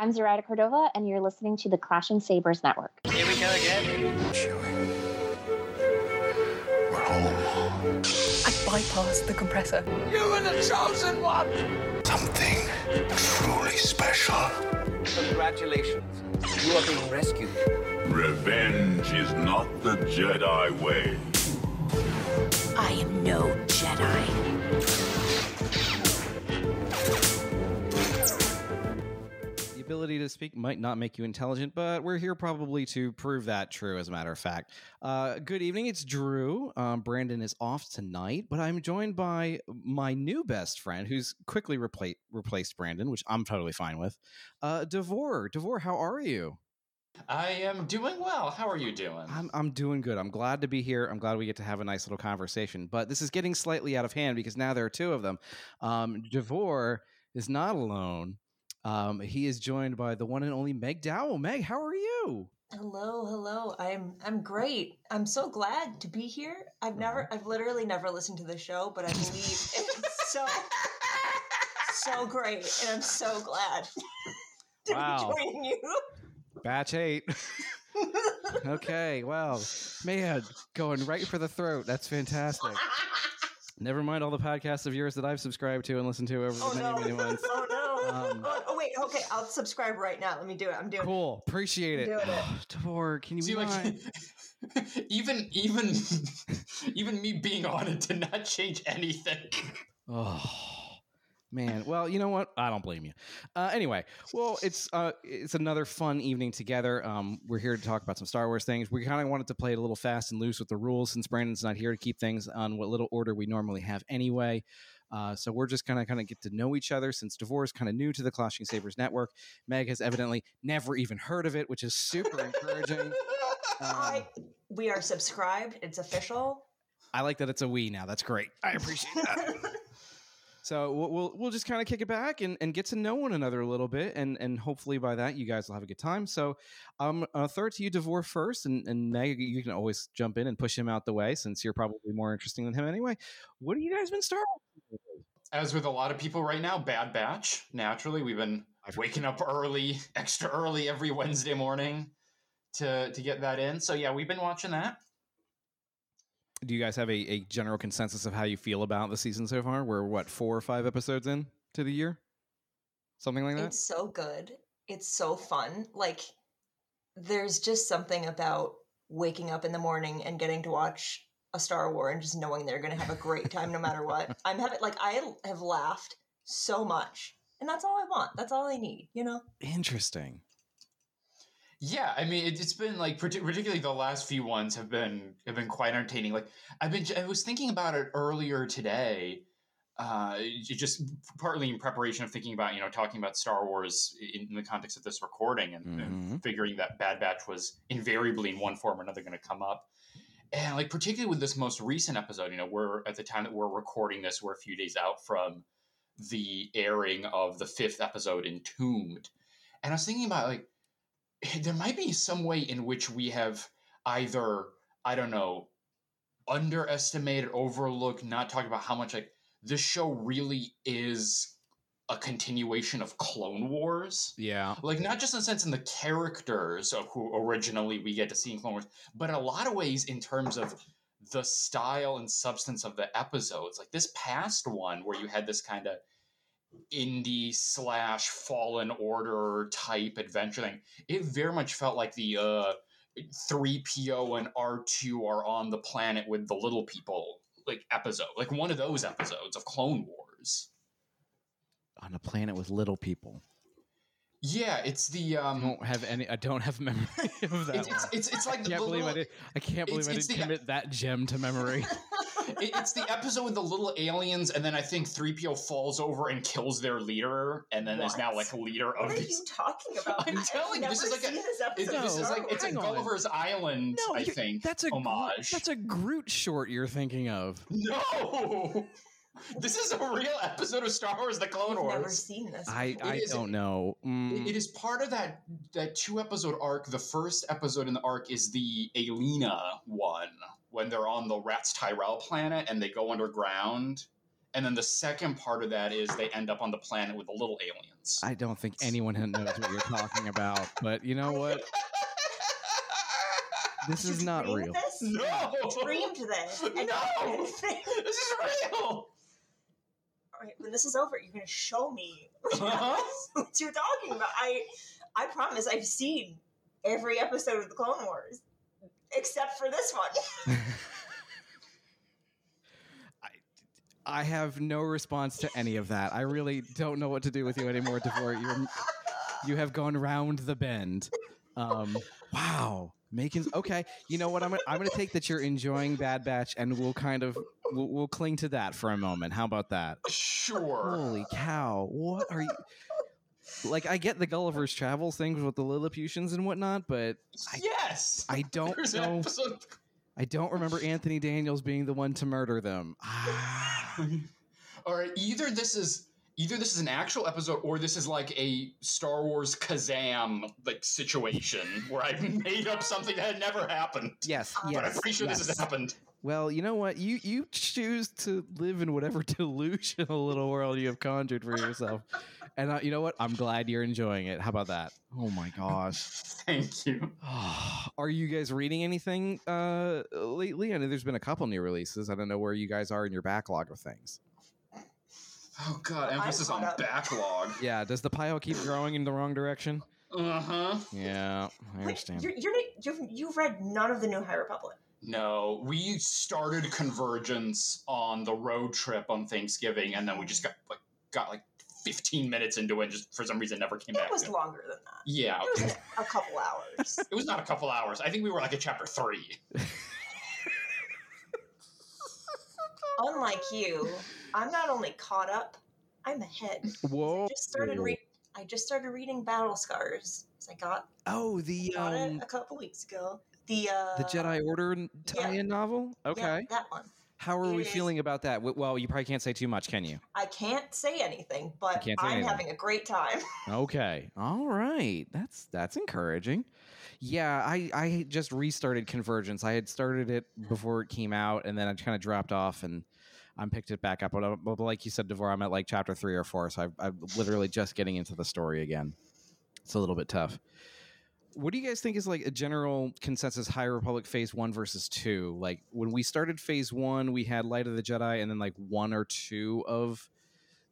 I'm Zoraida Cordova, and you're listening to the Clashing Sabers Network. Here we go again. Sure. We're home. I bypassed the compressor. You were the chosen one! Something truly special. Congratulations. You are being rescued. Revenge is not the Jedi way. I am no Jedi. The ability to speak might not make you intelligent, but we're here probably to prove that true, as a matter of fact. Good evening, it's Drew. Brandon is off tonight, but I'm joined by my new best friend, who's quickly replaced Brandon, which I'm totally fine with. DeVore. DeVore, how are you? I am doing well. How are you doing? I'm doing good. I'm glad to be here. I'm glad we get to have a nice little conversation. But this is getting slightly out of hand because now there are two of them. DeVore is not alone. He is joined by the one and only Meg Dowell. Meg, how are you? Hello. I'm great. I'm so glad to be here. I've literally never listened to the show, but I believe it's so great, and I'm so glad to be joining you. Batch 8. Okay, wow. Man, going right for the throat. That's fantastic. Never mind all the podcasts of yours that I've subscribed to and listened to over many months. Oh, no. Wait. Okay, I'll subscribe right now. Let me do it. I'm doing it. Cool. Appreciate it. Tavor, can you be mine? Even me being on it did not change anything. Oh. Man, well, you know what? I don't blame you. Anyway, well, it's another fun evening together. We're here to talk about some Star Wars things. We kind of wanted to play it a little fast and loose with the rules since Brandon's not here to keep things on what little order we normally have anyway. So we're just going to kind of get to know each other since DeVore is kind of new to the Clashing Sabers Network. Meg has evidently never even heard of it, which is super encouraging. We are subscribed. It's official. I like that it's a we now. That's great. I appreciate that. So we'll just kind of kick it back and get to know one another a little bit, and hopefully by that you guys will have a good time. So I'm going to throw it to you, DeVore, first, and Meg, you can always jump in and push him out the way since you're probably more interesting than him anyway. What have you guys been starting with? As with a lot of people right now, Bad Batch, naturally. We've been waking up early, extra early every Wednesday morning to get that in. So yeah, we've been watching that. Do you guys have a general consensus of how you feel about the season so far? We're, 4 or 5 episodes in to the year? Something like that? It's so good. It's so fun. Like, there's just something about waking up in the morning and getting to watch a Star Wars and just knowing they're going to have a great time no matter what. I have laughed so much. And that's all I want. That's all I need, you know? Interesting. Yeah, I mean, it's been like particularly the last few ones have been quite entertaining. Like I was thinking about it earlier today, just partly in preparation of thinking about talking about Star Wars in the context of this recording, and figuring that Bad Batch was invariably in one form or another going to come up, and like particularly with this most recent episode, we're at the time that we're recording this, we're a few days out from the airing of the 5th episode, Entombed, and I was thinking about like. There might be some way in which we have either, I don't know, underestimated, overlooked, not talked about how much like this show really is a continuation of Clone Wars. Yeah. Like not just in the sense in the characters of who originally we get to see in Clone Wars, but in a lot of ways in terms of the style and substance of the episodes. Like this past one where you had this kind of indie / Fallen Order type adventure thing, it very much felt like the 3PO and R2 are on the planet with the little people like episode, like one of those episodes of Clone Wars on a planet with little people. Yeah, it's the I don't have memory of that. It's like I can't believe I didn't commit that gem to memory. It's the episode with the little aliens, and then I think 3PO falls over and kills their leader, and then there's now like a leader of. What are you talking about? I'm telling you, this is a Gulliver's Island. No, I think that's a homage. That's a Groot short you're thinking of. No. This is a real episode of Star Wars: The Clone Wars. I've never seen this. I don't know. It is part of that 2-episode arc. The first episode in the arc is the Alina one when they're on the Ratts Tyerell planet and they go underground And then the second part of that is they end up on the planet with the little aliens. I don't think anyone knows what you're talking about, but you know what? This is not real. This? No! I dreamed this. No! This is real! All right, when this is over, you're going to show me what you're talking about. I promise I've seen every episode of the Clone Wars, except for this one. I have no response to any of that. I really don't know what to do with you anymore, DeVore. You have gone round the bend. Wow. Okay. You know what? I'm gonna take that you're enjoying Bad Batch, and we'll cling to that for a moment. How about that? Sure. Holy cow! What are you? Like, I get the Gulliver's Travels things with the Lilliputians and whatnot, but yes, I don't know. I don't remember Anthony Daniels being the one to murder them. All right, either this is an actual episode, or this is like a Star Wars Kazam like situation where I made up something that had never happened. Yes, but I'm pretty sure this has happened. Well, you know what? You choose to live in whatever delusional little world you have conjured for yourself, and you know what? I'm glad you're enjoying it. How about that? Oh my gosh! Thank you. Are you guys reading anything lately? I know there's been a couple new releases. I don't know where you guys are in your backlog of things. Oh god! Emphasis on backlog. Yeah. Does the pile keep growing in the wrong direction? Uh huh. Yeah, I understand. You've read none of the new High Republic. No, we started Convergence on the road trip on Thanksgiving, and then we just got 15 minutes into it, and just for some reason never came back. It was longer than that. Yeah. It was a couple hours. It was not a couple hours. I think we were like at chapter 3. Unlike you, I'm not only caught up, I'm ahead. Whoa. I just started reading Battle Scars. So I got it a couple weeks ago. The Jedi Order tie-in novel? Okay. Yeah, that one. How are we feeling about that? Well, you probably can't say too much, can you? I can't say anything, but I'm having a great time. Okay. All right. That's encouraging. Yeah, I just restarted Convergence. I had started it before it came out, and then I kind of dropped off, and I picked it back up. But like you said, DeVore, I'm at like chapter 3 or 4, so I'm literally just getting into the story again. It's a little bit tough. What do you guys think is like a general consensus High Republic phase 1 versus 2? Like when we started phase 1, we had Light of the Jedi, and then like 1 or 2 of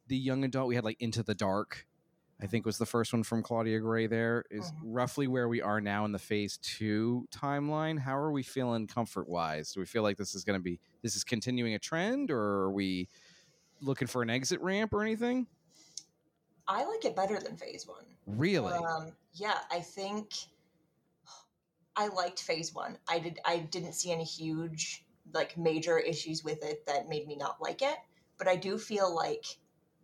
the young adult. We had like Into the Dark, I think was the first one from Claudia Gray. There is roughly where we are now in the phase 2 timeline. How are we feeling comfort wise? Do we feel like this is continuing a trend, or are we looking for an exit ramp or anything? I like it better than phase 1. Really? Yeah, I think I liked phase 1. I didn't see any huge, like, major issues with it that made me not like it. But I do feel like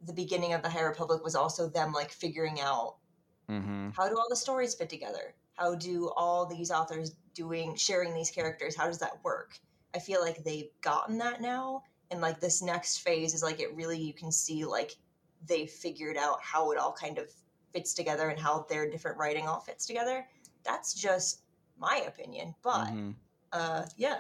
the beginning of the High Republic was also them, like, figuring out how do all the stories fit together? How do all these authors sharing these characters, how does that work? I feel like they've gotten that now. And, like, this next phase is, like, it really, you can see, like, they figured out how it all kind of fits together and how their different writing all fits together. That's just my opinion, but yeah.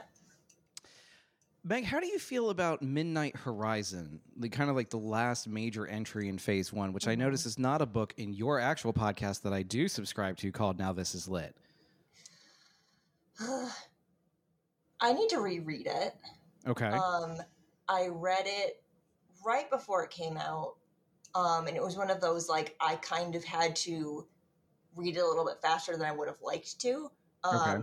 Meg, how do you feel about Midnight Horizon? Like, kind of like the last major entry in phase 1, which I notice is not a book in your actual podcast that I do subscribe to called Now This Is Lit. I need to reread it. Okay. I read it right before it came out. And it was one of those, like, I kind of had to read it a little bit faster than I would have liked to. Okay.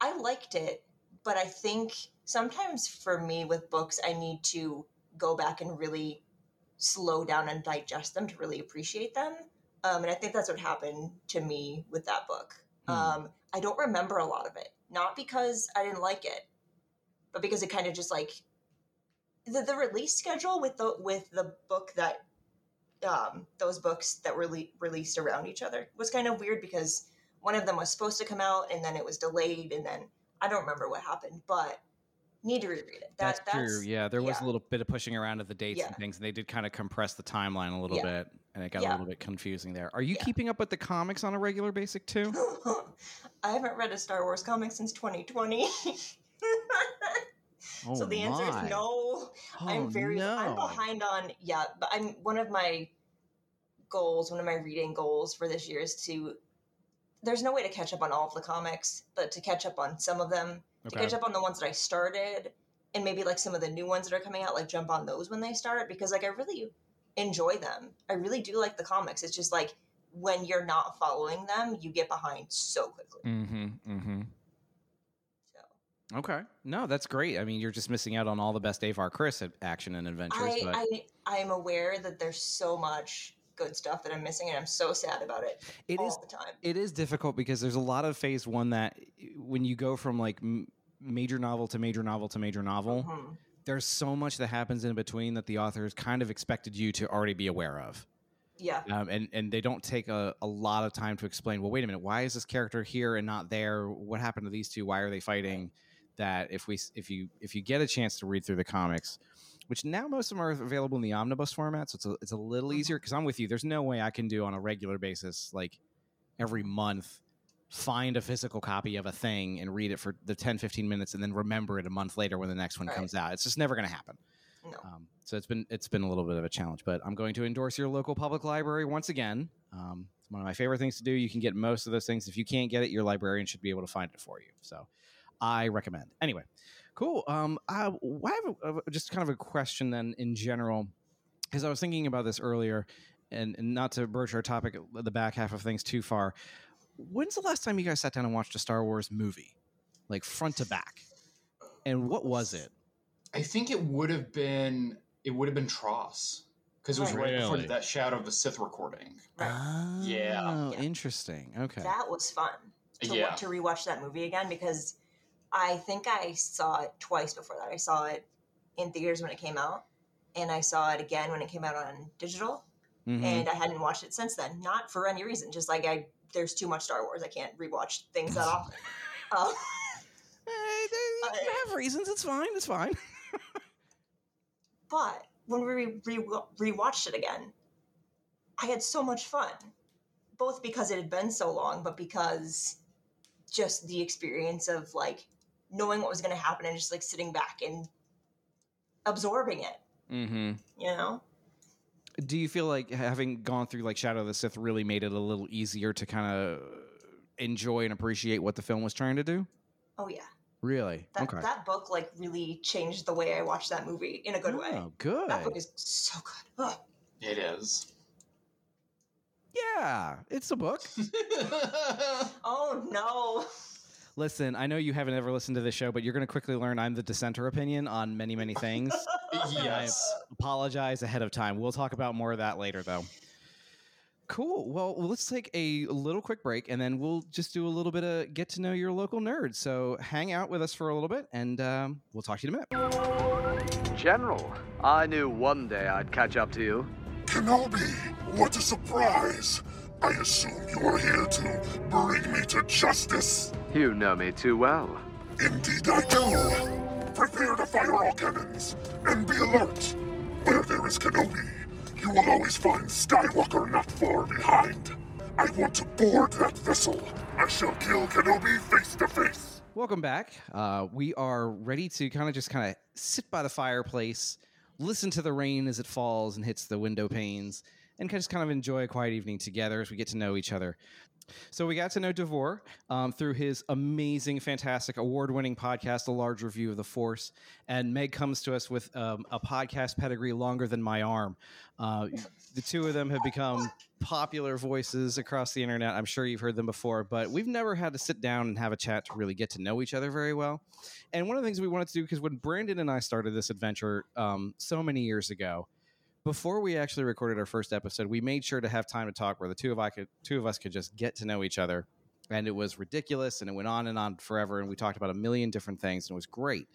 I liked it, but I think sometimes for me with books, I need to go back and really slow down and digest them to really appreciate them. And I think that's what happened to me with that book. I don't remember a lot of it, not because I didn't like it, but because it kind of just, like, the release schedule with the book that those books that were released around each other was kind of weird, because one of them was supposed to come out and then it was delayed, and then I don't remember what happened, but need to reread it. That's true. Yeah, there was a little bit of pushing around of the dates and things, and they did kind of compress the timeline a little bit, and it got a little bit confusing there. Are you keeping up with the comics on a regular basic too? I haven't read a Star Wars comic since 2020. Oh, so the answer is no. I'm behind on, but I'm one of my goals, one of my reading goals for this year is to, there's no way to catch up on all of the comics, but to catch up on some of them, to catch up on the ones that I started and maybe like some of the new ones that are coming out, like jump on those when they start, because like I really enjoy them. I really do like the comics. It's just like when you're not following them, you get behind so quickly. Okay. No, that's great. I mean, you're just missing out on all the best AFAR Chris action and adventures. I'm aware that there's so much good stuff that I'm missing, and I'm so sad about it, the time. It is difficult because there's a lot of Phase 1 that when you go from like major novel to major novel to major novel, there's so much that happens in between that the author has kind of expected you to already be aware of. And they don't take a lot of time to explain, well, wait a minute, why is this character here and not there? What happened to these two? Why are they fighting? That if you get a chance to read through the comics, which now most of them are available in the omnibus format, so it's a little easier, because I'm with you. There's no way I can do on a regular basis, like every month, find a physical copy of a thing and read it for the 10, 15 minutes and then remember it a month later when the next one comes out. It's just never going to happen. No. So it's been a little bit of a challenge, but I'm going to endorse your local public library once again. It's one of my favorite things to do. You can get most of those things. If you can't get it, your librarian should be able to find it for you. So I recommend. Anyway, cool. I have just kind of a question then in general, because I was thinking about this earlier, and not to broach our topic, the back half of things too far. When's the last time you guys sat down and watched a Star Wars movie, like front to back? And what was it? I think it would have been Tross, because it was right before that Shadow of the Sith recording. Interesting. Okay, that was fun to rewatch that movie again, because I think I saw it twice before that. I saw it in theaters when it came out, and I saw it again when it came out on digital, and I hadn't watched it since then. Not for any reason, just like there's too much Star Wars. I can't rewatch things that often. You have reasons. It's fine. It's fine. But when we rewatched it again, I had so much fun, both because it had been so long, but because just the experience of like knowing what was going to happen and just like sitting back and absorbing it. You know? Do you feel like having gone through like Shadow of the Sith really made it a little easier to kind of enjoy and appreciate what the film was trying to do? Oh yeah. Really? That book like really changed the way I watched that movie in a good way. Oh, good. That book is so good. Ugh. It is. Yeah, it's a book. Oh, no. Listen, I know you haven't ever listened to this show, but you're going to quickly learn I'm the dissenter opinion on many, many things. Yes. I apologize ahead of time. We'll talk about more of that later, though. Cool. Well, let's take a little quick break, and then we'll just do a little bit of get to know your local nerd. So hang out with us for a little bit, and we'll talk to you in a minute. General, I knew one day I'd catch up to you. Kenobi, what a surprise. I assume you are here to bring me to justice. You know me too well. Indeed I do. Prepare to fire all cannons, and be alert. Where there is Kenobi, you will always find Skywalker not far behind. I want to board that vessel. I shall kill Kenobi face to face. Welcome back. We are ready to kind of sit by the fireplace, listen to the rain as it falls and hits the window panes, and just kind of enjoy a quiet evening together as we get to know each other. So we got to know DeVore through his amazing, fantastic, award-winning podcast, A Large Review of the Force. And Meg comes to us with a podcast pedigree longer than my arm. The two of them have become popular voices across the internet. I'm sure you've heard them before, but we've never had to sit down and have a chat to really get to know each other very well. And one of the things we wanted to do, because when Brandon and I started this adventure so many years ago, before we actually recorded our first episode, we made sure to have time to talk where the two of us could just get to know each other. And it was ridiculous, and it went on and on forever, and we talked about a million different things, and it was great.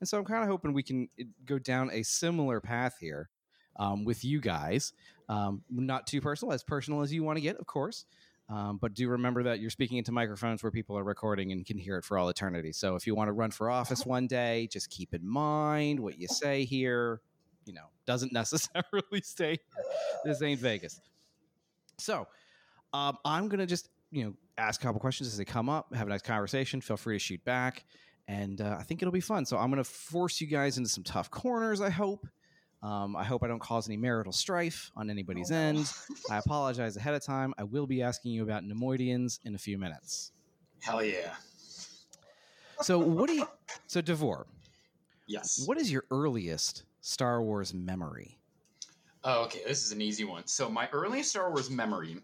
And so I'm kind of hoping we can go down a similar path here with you guys. Not too personal as you want to get, of course. But do remember that you're speaking into microphones where people are recording and can hear it for all eternity. So if you want to run for office one day, just keep in mind what you say here. You know, doesn't necessarily stay. This ain't Vegas. So I'm going to just, ask a couple questions as they come up, have a nice conversation, feel free to shoot back. And I think it'll be fun. So I'm going to force you guys into some tough corners, I hope. I hope I don't cause any marital strife on anybody's end. I apologize ahead of time. I will be asking you about Neimoidians in a few minutes. Hell yeah. So So DeVore. Yes. What is your earliest Star Wars memory? Oh, okay. This is an easy one. So my earliest Star Wars memory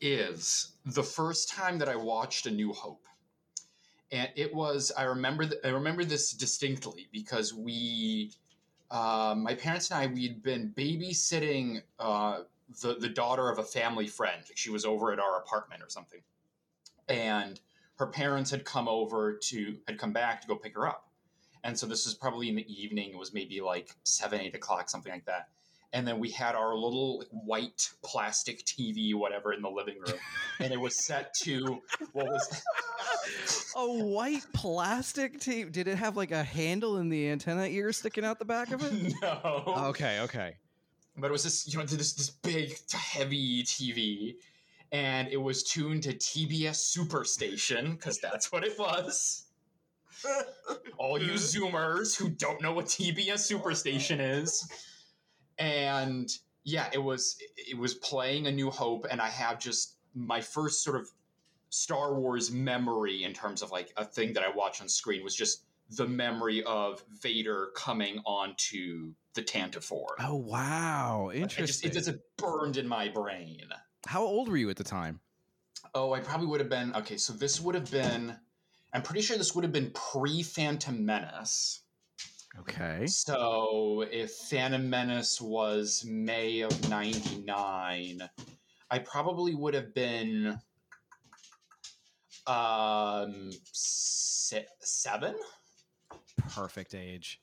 is the first time that I watched A New Hope. And it was, I remember this distinctly because we, my parents and I, we'd been babysitting the daughter of a family friend. She was over at our apartment or something. And her parents had come back to go pick her up. And so this was probably in the evening. It was maybe like 7, 8 o'clock, something like that. And then we had our little white plastic TV, whatever, in the living room. And it was set to what was... A white plastic TV? Did it have like a handle and the antenna ear sticking out the back of it? No. Okay. But it was this, this big, heavy TV. And it was tuned to TBS Superstation, because that's what it was. All you Zoomers who don't know what TBS Superstation is... And yeah, it was playing A New Hope, and I have just my first sort of Star Wars memory in terms of like a thing that I watched on screen was just the memory of Vader coming onto the Tantivore. Oh wow, interesting! It just burned in my brain. How old were you at the time? Oh, I probably would have been okay. So this would have been. I'm pretty sure this would have been pre-Phantom Menace. Okay. So if Phantom Menace was May of 99, I probably would have been 7. Perfect age.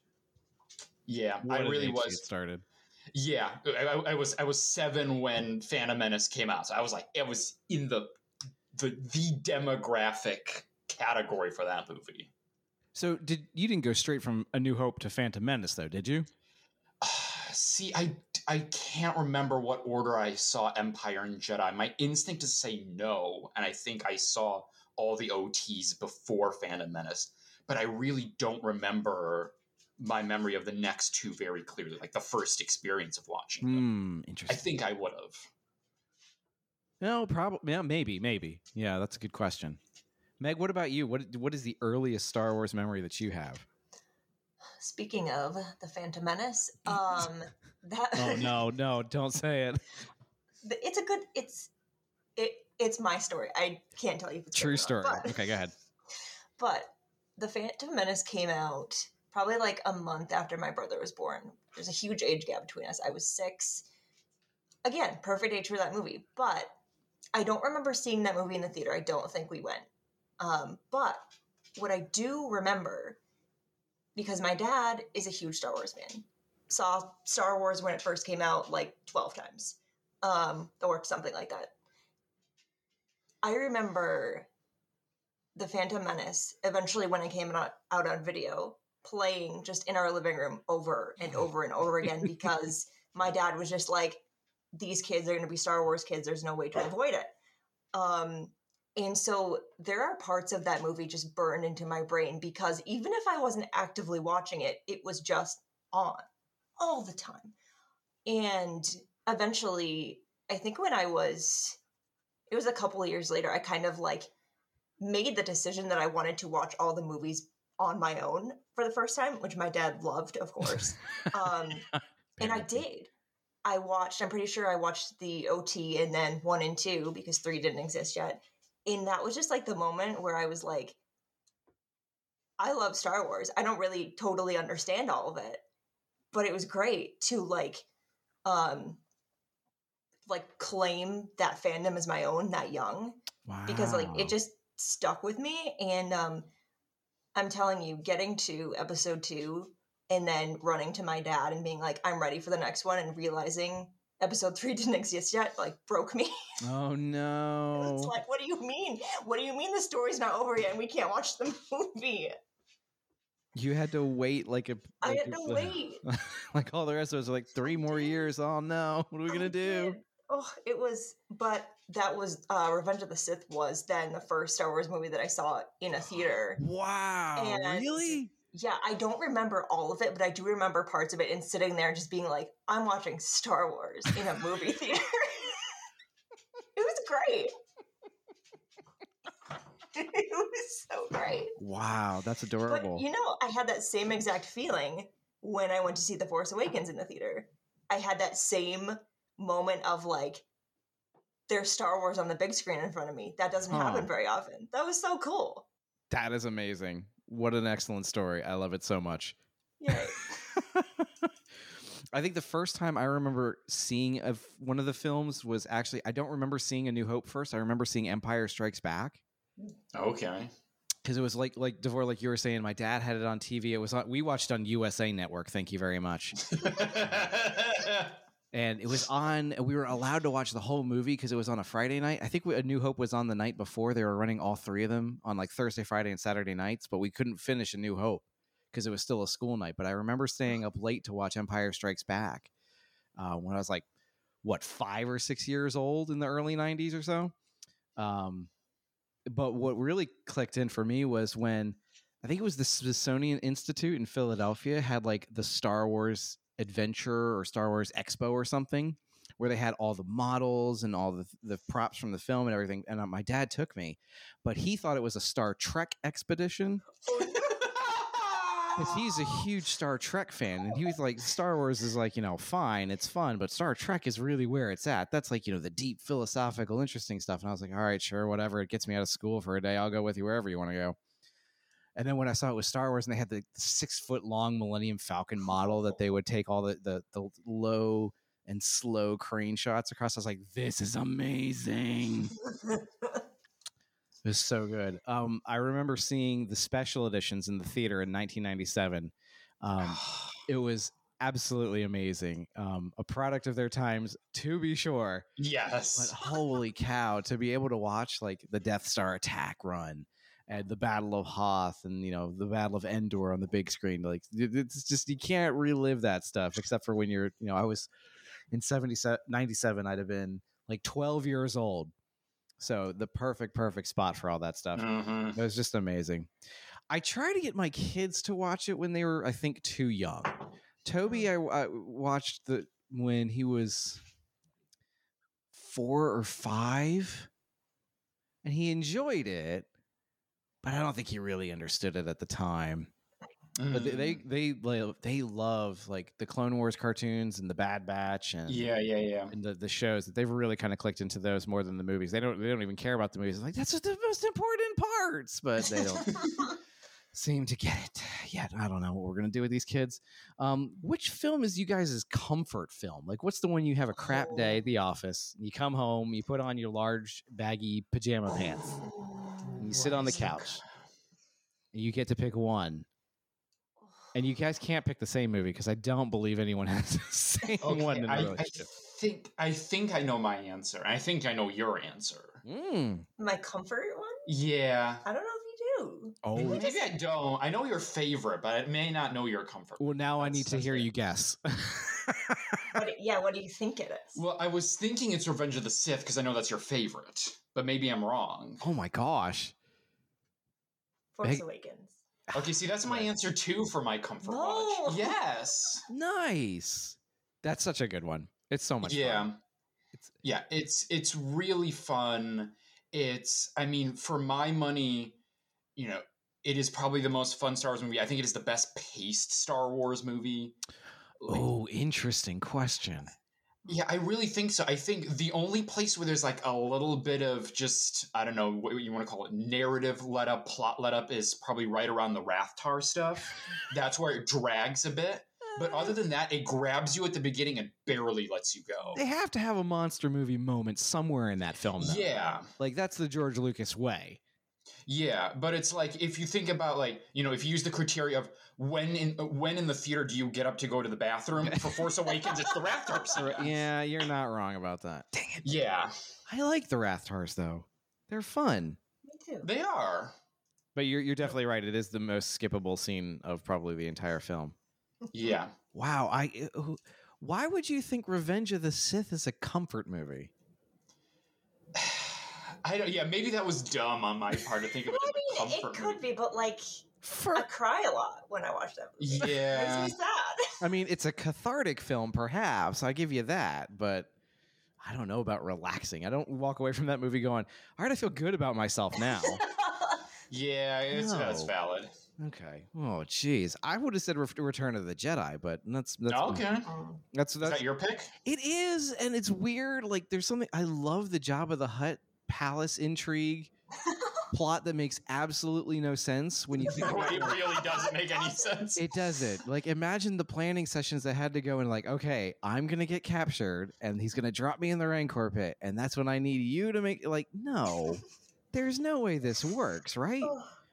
Yeah, what I really was. To get started. Yeah, I was 7 when Phantom Menace came out. So I was in the demographic category for that movie. So you didn't go straight from A New Hope to Phantom Menace, though, did you? See, I can't remember what order I saw Empire and Jedi. My instinct is to say no, and I think I saw all the OTs before Phantom Menace. But I really don't remember my memory of the next two very clearly, like the first experience of watching them. Interesting. I think I would have. No, probably. Yeah, maybe. Yeah, that's a good question. Meg, what about you? What is the earliest Star Wars memory that you have? Speaking of the Phantom Menace, that oh no, don't say it. It's my story. I can't tell you if it's true story. But, okay, go ahead. But the Phantom Menace came out probably like a month after my brother was born. There's a huge age gap between us. I was 6. Again, perfect age for that movie. But I don't remember seeing that movie in the theater. I don't think we went. But what I do remember, because my dad is a huge Star Wars fan, saw Star Wars when it first came out like 12 times, or something like that. I remember the Phantom Menace, eventually when it came out on video, playing just in our living room over and over and over again, because my dad was just like, these kids are going to be Star Wars kids. There's no way to avoid it. And so there are parts of that movie just burned into my brain because even if I wasn't actively watching it, it was just on all the time. And eventually, I think when it was a couple of years later, I kind of like made the decision that I wanted to watch all the movies on my own for the first time, which my dad loved, of course. And I did. I'm pretty sure I watched the OT and then 1 and 2 because 3 didn't exist yet. And that was just like the moment where I was like, I love Star Wars. I don't really totally understand all of it, but it was great to like claim that fandom as my own that young. Wow. Because like it just stuck with me. And I'm telling you, getting to episode 2 and then running to my dad and being like, I'm ready for the next one, and realizing episode 3 didn't exist yet, like, broke me. Oh, no. It's like, what do you mean? What do you mean the story's not over yet and we can't watch the movie? You had to wait like a... I had to wait. Like all the rest of us are like, 3 more years. Oh, no. What are we going to do? Oh, it was, but that was, Revenge of the Sith was then the first Star Wars movie that I saw in a theater. Wow. And really? Yeah, I don't remember all of it, but I do remember parts of it and sitting there and just being like, I'm watching Star Wars in a movie theater. It was great. It was so great. Wow, that's adorable. But, you know, I had that same exact feeling when I went to see The Force Awakens in the theater. I had that same moment of like, there's Star Wars on the big screen in front of me. That doesn't happen very often. That was so cool. That is amazing. What an excellent story. I love it so much. Yay. I think the first time I remember seeing one of the films was actually, I don't remember seeing A New Hope first. I remember seeing Empire Strikes Back. Okay. Because it was like DeVore, like you were saying, my dad had it on TV. It was on, we watched on USA Network. Thank you very much. And it was on, we were allowed to watch the whole movie because it was on a Friday night. I think A New Hope was on the night before. They were running all three of them on like Thursday, Friday, and Saturday nights, but we couldn't finish A New Hope because it was still a school night. But I remember staying up late to watch Empire Strikes Back when I was like, what, 5 or 6 years old in the early 90s or so? But what really clicked in for me was when I think it was the Smithsonian Institute in Philadelphia had like the Star Wars Adventure or Star Wars Expo or something where they had all the models and all the props from the film and everything. And my dad took me, but he thought it was a Star Trek expedition because he's a huge Star Trek fan. And he was like, Star Wars is like, you know, fine, it's fun, but Star Trek is really where it's at. That's like, you know, the deep philosophical, interesting stuff. And I was like, all right, sure, whatever. It gets me out of school for a day. I'll go with you wherever you want to go. And then when I saw it was Star Wars and they had the 6-foot-long Millennium Falcon model that they would take all the low and slow crane shots across, I was like, this is amazing. It was so good. I remember seeing the special editions in the theater in 1997. It was absolutely amazing. A product of their times, to be sure. Yes. But holy cow, to be able to watch like the Death Star attack run and the Battle of Hoth and, you know, the Battle of Endor on the big screen. Like, it's just, you can't relive that stuff except for when you're, you know, I was in 97, I'd have been like 12 years old. So the perfect spot for all that stuff. Mm-hmm. It was just amazing. I tried to get my kids to watch it when they were, I think, too young. Toby, I watched when he was 4 or 5, and he enjoyed it, but I don't think he really understood it at the time. Mm. But they love like the Clone Wars cartoons and the Bad Batch and and the shows that they've really kind of clicked into those more than the movies. They don't even care about the movies. Like, that's the most important parts, but they don't seem to get it yet. I don't know what we're gonna do with these kids. Which film is you guys' comfort film? Like, what's the one you have a crap day at the office? You come home, you put on your large baggy pajama pants, and you sit on the couch, and you get to pick one. And you guys can't pick the same movie because I don't believe anyone has the same one. In I think I know my answer. I think I know your answer. Mm. My comfort one? Yeah. I don't know if you do. Oh, maybe I don't. I know your favorite, but I may not know your comfort. Well, now I need to hear you guess. What do you think it is? Well, I was thinking it's Revenge of the Sith because I know that's your favorite, but maybe I'm wrong. Oh my gosh. Force Awakens. Okay, see, that's my answer, too, for my comfort watch. Yes. Nice. That's such a good one. It's so much fun. It's really fun. It's, I mean, for my money, you know, it is probably the most fun Star Wars movie. I think it is the best paced Star Wars movie. Like, interesting question. Yeah, I really think so. I think the only place where there's like a little bit of just, I don't know what you want to call it, narrative let up, plot let up is probably right around the Rathtar stuff. That's where it drags a bit. But other than that, it grabs you at the beginning and barely lets you go. They have to have a monster movie moment somewhere in that film, though. Yeah. Like, that's the George Lucas way. Yeah, but it's like, if you think about, like, you know, if you use the criteria of when in the theater do you get up to go to the bathroom, for Force Awakens, it's the Rathtar stuff. Yeah, you're not wrong about that. Dang it. Yeah. I like the Rathtars, though. They're fun. Me too. They are. But you're definitely right. It is the most skippable scene of probably the entire film. Yeah. Wow. I Why would you think Revenge of the Sith is a comfort movie? I don't. Yeah, maybe that was dumb on my part to think of it as a comfort movie. It could be, but like, I cry a lot when I watch that movie. Yeah, it makes me sad. I mean, it's a cathartic film, perhaps. I give you that, but I don't know about relaxing. I don't walk away from that movie going, "All right, I feel good about myself now." Yeah, that's valid. Okay. Oh, geez. I would have said Return of the Jedi, but that's okay. That's is that your pick? It is, and it's weird. Like, there's something I love the Jabba the Hutt palace intrigue plot that makes absolutely no sense when you think about it. It really doesn't make any sense. It doesn't. Like, imagine the planning sessions that had to go in. Like, okay, I'm gonna get captured, and he's gonna drop me in the Rancor pit, and that's when I need you to make. Like, no, there's no way this works, right?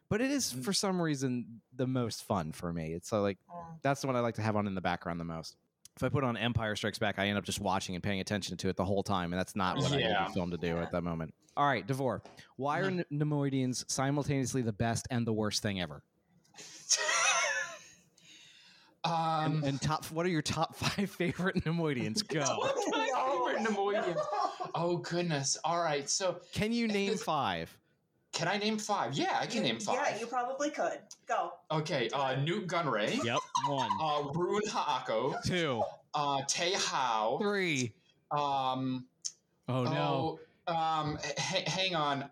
But it is, for some reason, the most fun for me. It's like, that's the one I like to have on in the background the most. If I put on Empire Strikes Back, I end up just watching and paying attention to it the whole time, and that's not what I need the film to do at that moment. All right, DeVore, why are Neimoidians simultaneously the best and the worst thing ever? And what are your top five favorite Neimoidians? Go. Favorite Neimoidians? Oh, goodness. All right, so... Can you name five? Can I name five? Yeah, I can name five. Yeah, you probably could. Go. Okay, Newt Gunray. Yep, one. Rune Haako. Two. Tey How. Three. Hang on.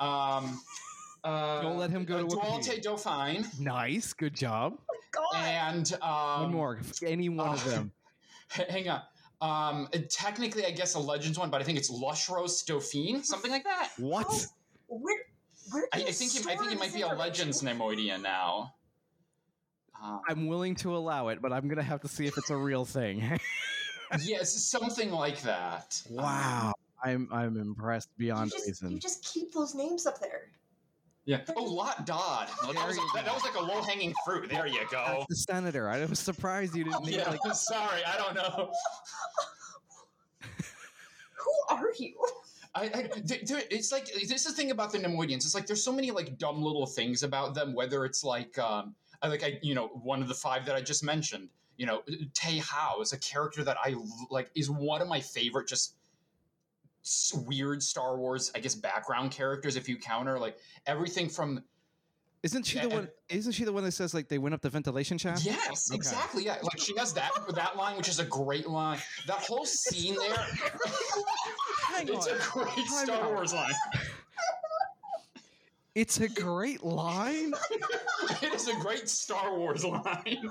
Don't let him go to Daultay Dofine. Nice, good job. Oh God. And one more, any one of them. Hang on. Technically, I guess a Legends one, but I think it's Lushros Dofine, something like that. What? I think it might be a Legends Neimoidian now. I'm willing to allow it, but I'm going to have to see if it's a real thing. Yes, something like that. Wow, I'm impressed beyond reason. You just keep those names up there. Yeah. Oh, Lot Dodd. That was like a low hanging fruit. There you go. That's the senator. I was surprised you didn't. Yeah. Like, sorry, I don't know. Who are you? It's like, this is the thing about the Neimoidians. It's like there's so many like dumb little things about them. Whether it's like one of the five that I just mentioned. You know, Tey How is a character that I like is one of my favorite just weird Star Wars, I guess, background characters. If you counter like everything from. Isn't she the one that says like they went up the ventilation shaft? Yes, okay. Exactly. Yeah, like she has that line, which is a great line. That whole scene there, it's a great Star Wars line. It's a great line. It is a great Star Wars line.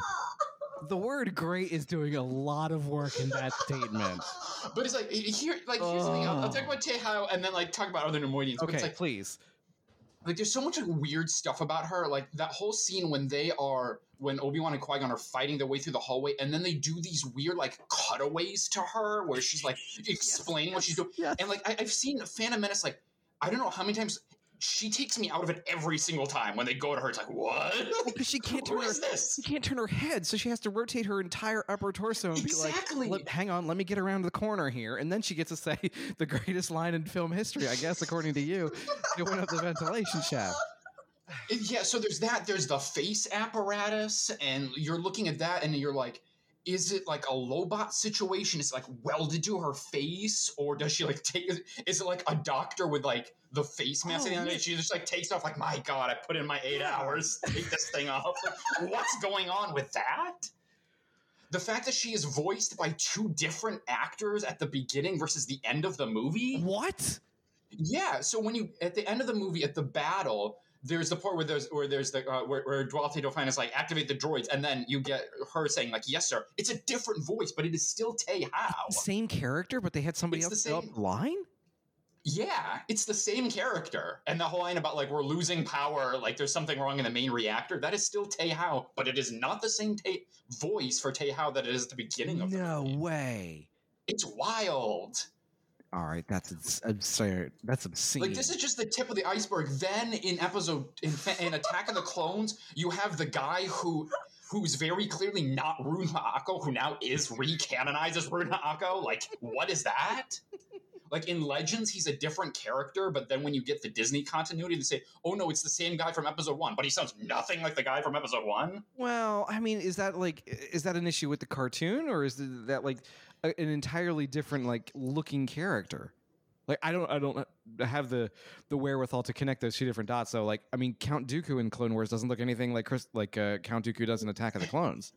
The word "great" is doing a lot of work in that statement. But it's like here's the thing. I'll talk about Tey How and then like talk about other Neimoidians. Okay, like, please. Like, there's so much like weird stuff about her. Like, that whole scene when Obi-Wan and Qui-Gon are fighting their way through the hallway, and then they do these weird, like, cutaways to her where she's, like, explaining what she's doing. Yes. And, like, I've seen Phantom Menace, like, I don't know how many times she takes me out of it every single time when they go to her. It's like, what? Because she can't turn she can't turn her head, so she has to rotate her entire upper torso and be like, hang on, let me get around the corner here. And then she gets to say the greatest line in film history, I guess, according to you. It went up the ventilation shaft. Yeah, so there's that. There's the face apparatus, and you're looking at that, and you're like, is it like a Lobot situation? Is it like welded to her face, or does she like take? Is it like a doctor with like the face mask? She just like takes off. Like, my God, I put in my 8 hours to take this thing off. Like, what's going on with that? The fact that she is voiced by two different actors at the beginning versus the end of the movie. What? Yeah. So when you at the end of the movie at the battle. There's the part where Daultay Dofine is like, activate the droids, and then you get her saying like, yes, sir. It's a different voice, but it is still Tey How. Same character, but they had somebody else fill up line? Yeah, it's the same character. And the whole line about like, we're losing power, like there's something wrong in the main reactor, that is still Tey How, but it is not the same voice for Tey How that it is at the beginning of the movie. No way. It's wild. All right, that's absurd. That's obscene. Like, this is just the tip of the iceberg. Then in Attack of the Clones, you have the guy who's very clearly not Rune Haako, who now is re-canonized as Rune Haako. Like, what is that? Like, in Legends, he's a different character, but then when you get the Disney continuity, they say, oh, no, it's the same guy from Episode 1, but he sounds nothing like the guy from Episode 1. Well, I mean, is that an issue with the cartoon, or is that like an entirely different like looking character. Like I don't have the wherewithal to connect those two different dots. So like, I mean, Count Dooku in Clone Wars doesn't look anything like Count Dooku does in Attack of the Clones.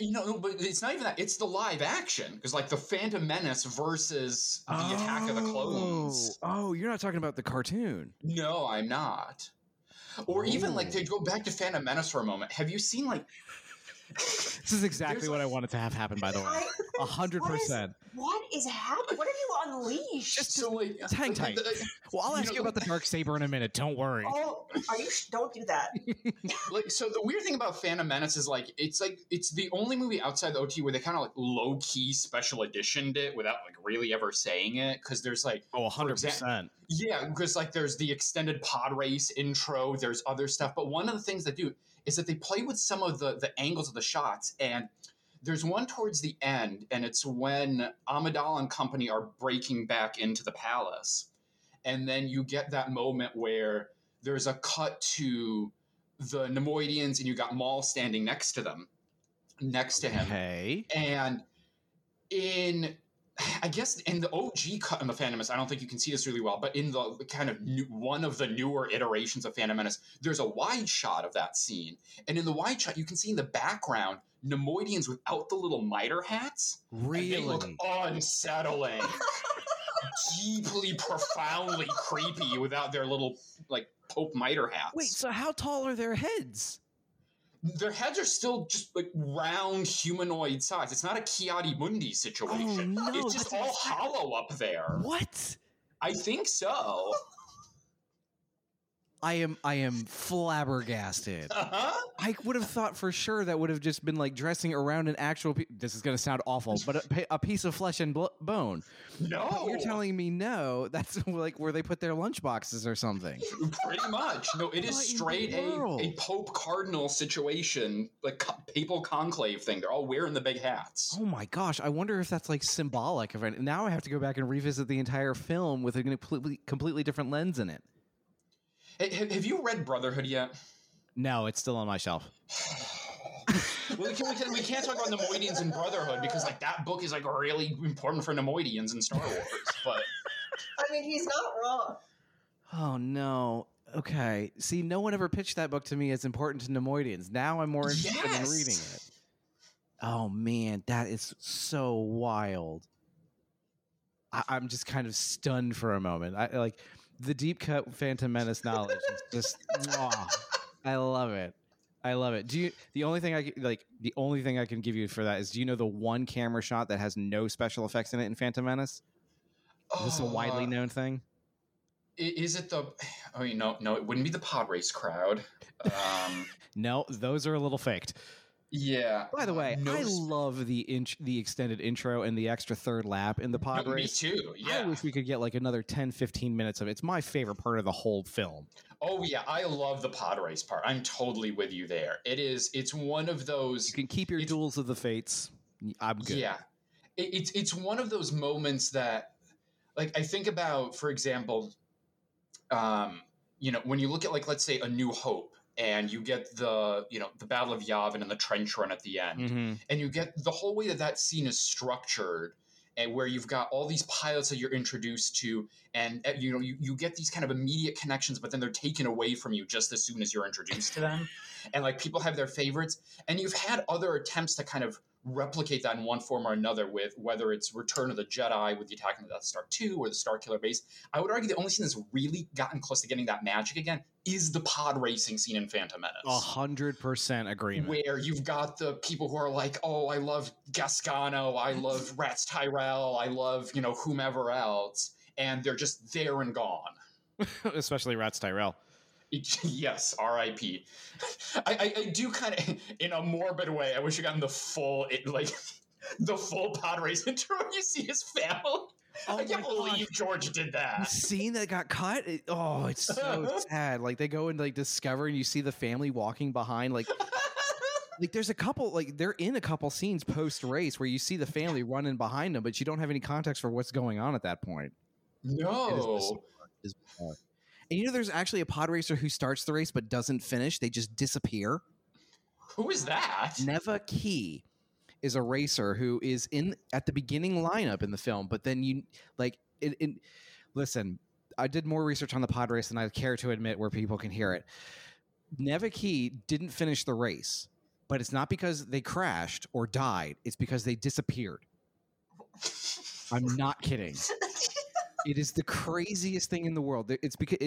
You know, but it's not even that. It's the live action. Because, like, the Phantom Menace versus the Attack of the Clones. Oh, you're not talking about the cartoon. No, I'm not. Or even, like, to go back to Phantom Menace for a moment. Have you seen, like... This is exactly what I wanted to have happen, by the way. 100%. What is happening? What have you unleashed? Just hang tight. Well, I'll ask you about the Darksaber in a minute. Don't worry. Oh, don't do that. Like, so the weird thing about Phantom Menace is like it's the only movie outside the OT where they kind of like low key special editioned it without like really ever saying it, because there's like 100%. Yeah, because like there's the extended pod race intro. There's other stuff, but one of the things they do is that they play with some of the angles of the shots, and there's one towards the end, and it's when Amidala and company are breaking back into the palace, and then you get that moment where there's a cut to the Neimoidians, and you got Maul standing next to him. Okay. And in the OG cut in the Phantom Menace, I don't think you can see this really well, but in the kind of one of the newer iterations of Phantom Menace, there's a wide shot of that scene. And in the wide shot, you can see in the background Neimoidians without the little miter hats. Really? And they look unsettling. Deeply, profoundly creepy without their little, like, Pope miter hats. Wait, so how tall are their heads? Their heads are still just like round humanoid size. It's not a Kiadi Mundi situation. Oh, no, it's just all hollow up there. What? I think so. I am flabbergasted. Uh-huh. I would have thought for sure that would have just been like dressing around an actual. This is going to sound awful, but a piece of flesh and bone. No, but you're telling me no. That's like where they put their lunchboxes or something. Pretty much. No, it is straight a Pope Cardinal situation, like papal conclave thing. They're all wearing the big hats. Oh my gosh! I wonder if that's like symbolic of it. Now I have to go back and revisit the entire film with a completely different lens in it. Have you read Brotherhood yet? No, it's still on my shelf. Well, we can't talk about Neimoidians and Brotherhood because like that book is like really important for Neimoidians in Star Wars. But I mean, he's not wrong. Oh no. Okay. See, no one ever pitched that book to me as important to Neimoidians. Now I'm more interested in reading it. Oh man, that is so wild. I'm just kind of stunned for a moment. The deep cut Phantom Menace knowledge is just, I love it. I love it. The only thing I can give you for that is, do you know the one camera shot that has no special effects in it in Phantom Menace? Is this a widely known thing? Is it the? Oh, no, it wouldn't be the pod race crowd. No, those are a little faked. Yeah. By the way, I love the extended intro and the extra third lap in the pod race. Me too. Yeah. I wish we could get like another 10, 15 minutes of it. It's my favorite part of the whole film. Oh yeah, I love the pod race part. I'm totally with you there. It's one of those. You can keep your duels of the fates. I'm good. Yeah. It's one of those moments that like I think about, for example, when you look at like let's say A New Hope. And you get the Battle of Yavin and the trench run at the end. Mm-hmm. And you get the whole way that scene is structured and where you've got all these pilots that you're introduced to. And, you get these kind of immediate connections, but then they're taken away from you just as soon as you're introduced to them. And like people have their favorites. And you've had other attempts to kind of replicate that in one form or another with whether it's Return of the Jedi with the Attack on the Death Star 2 or the Starkiller Base. I would argue the only scene that's really gotten close to getting that magic again is the pod racing scene in Phantom Menace. 100% agreement. Where you've got the people who are like, oh, I love Gascano, I love Ratts Tyerell, I love, whomever else. And they're just there and gone. Especially Ratts Tyerell. Yes, R.I.P. I do kind of, in a morbid way, I wish I gotten the full pod race intro when you see his family. Oh, I can't believe George did that. The scene that got cut? It's so sad. Like, they go and, like, discover, and you see the family walking behind, like... Like there's a couple, like they're in a couple scenes post-race where you see the family running behind them, but you don't have any context for what's going on at that point. No. And there's actually a pod racer who starts the race but doesn't finish. They just disappear. Who is that? Neva Key. is a racer who is in at the beginning lineup in the film, but then you like it. Listen, I did more research on the pod race than I care to admit where people can hear it. Nevaki didn't finish the race, but it's not because they crashed or died. It's because they disappeared. I'm not kidding. It is the craziest thing in the world. It's because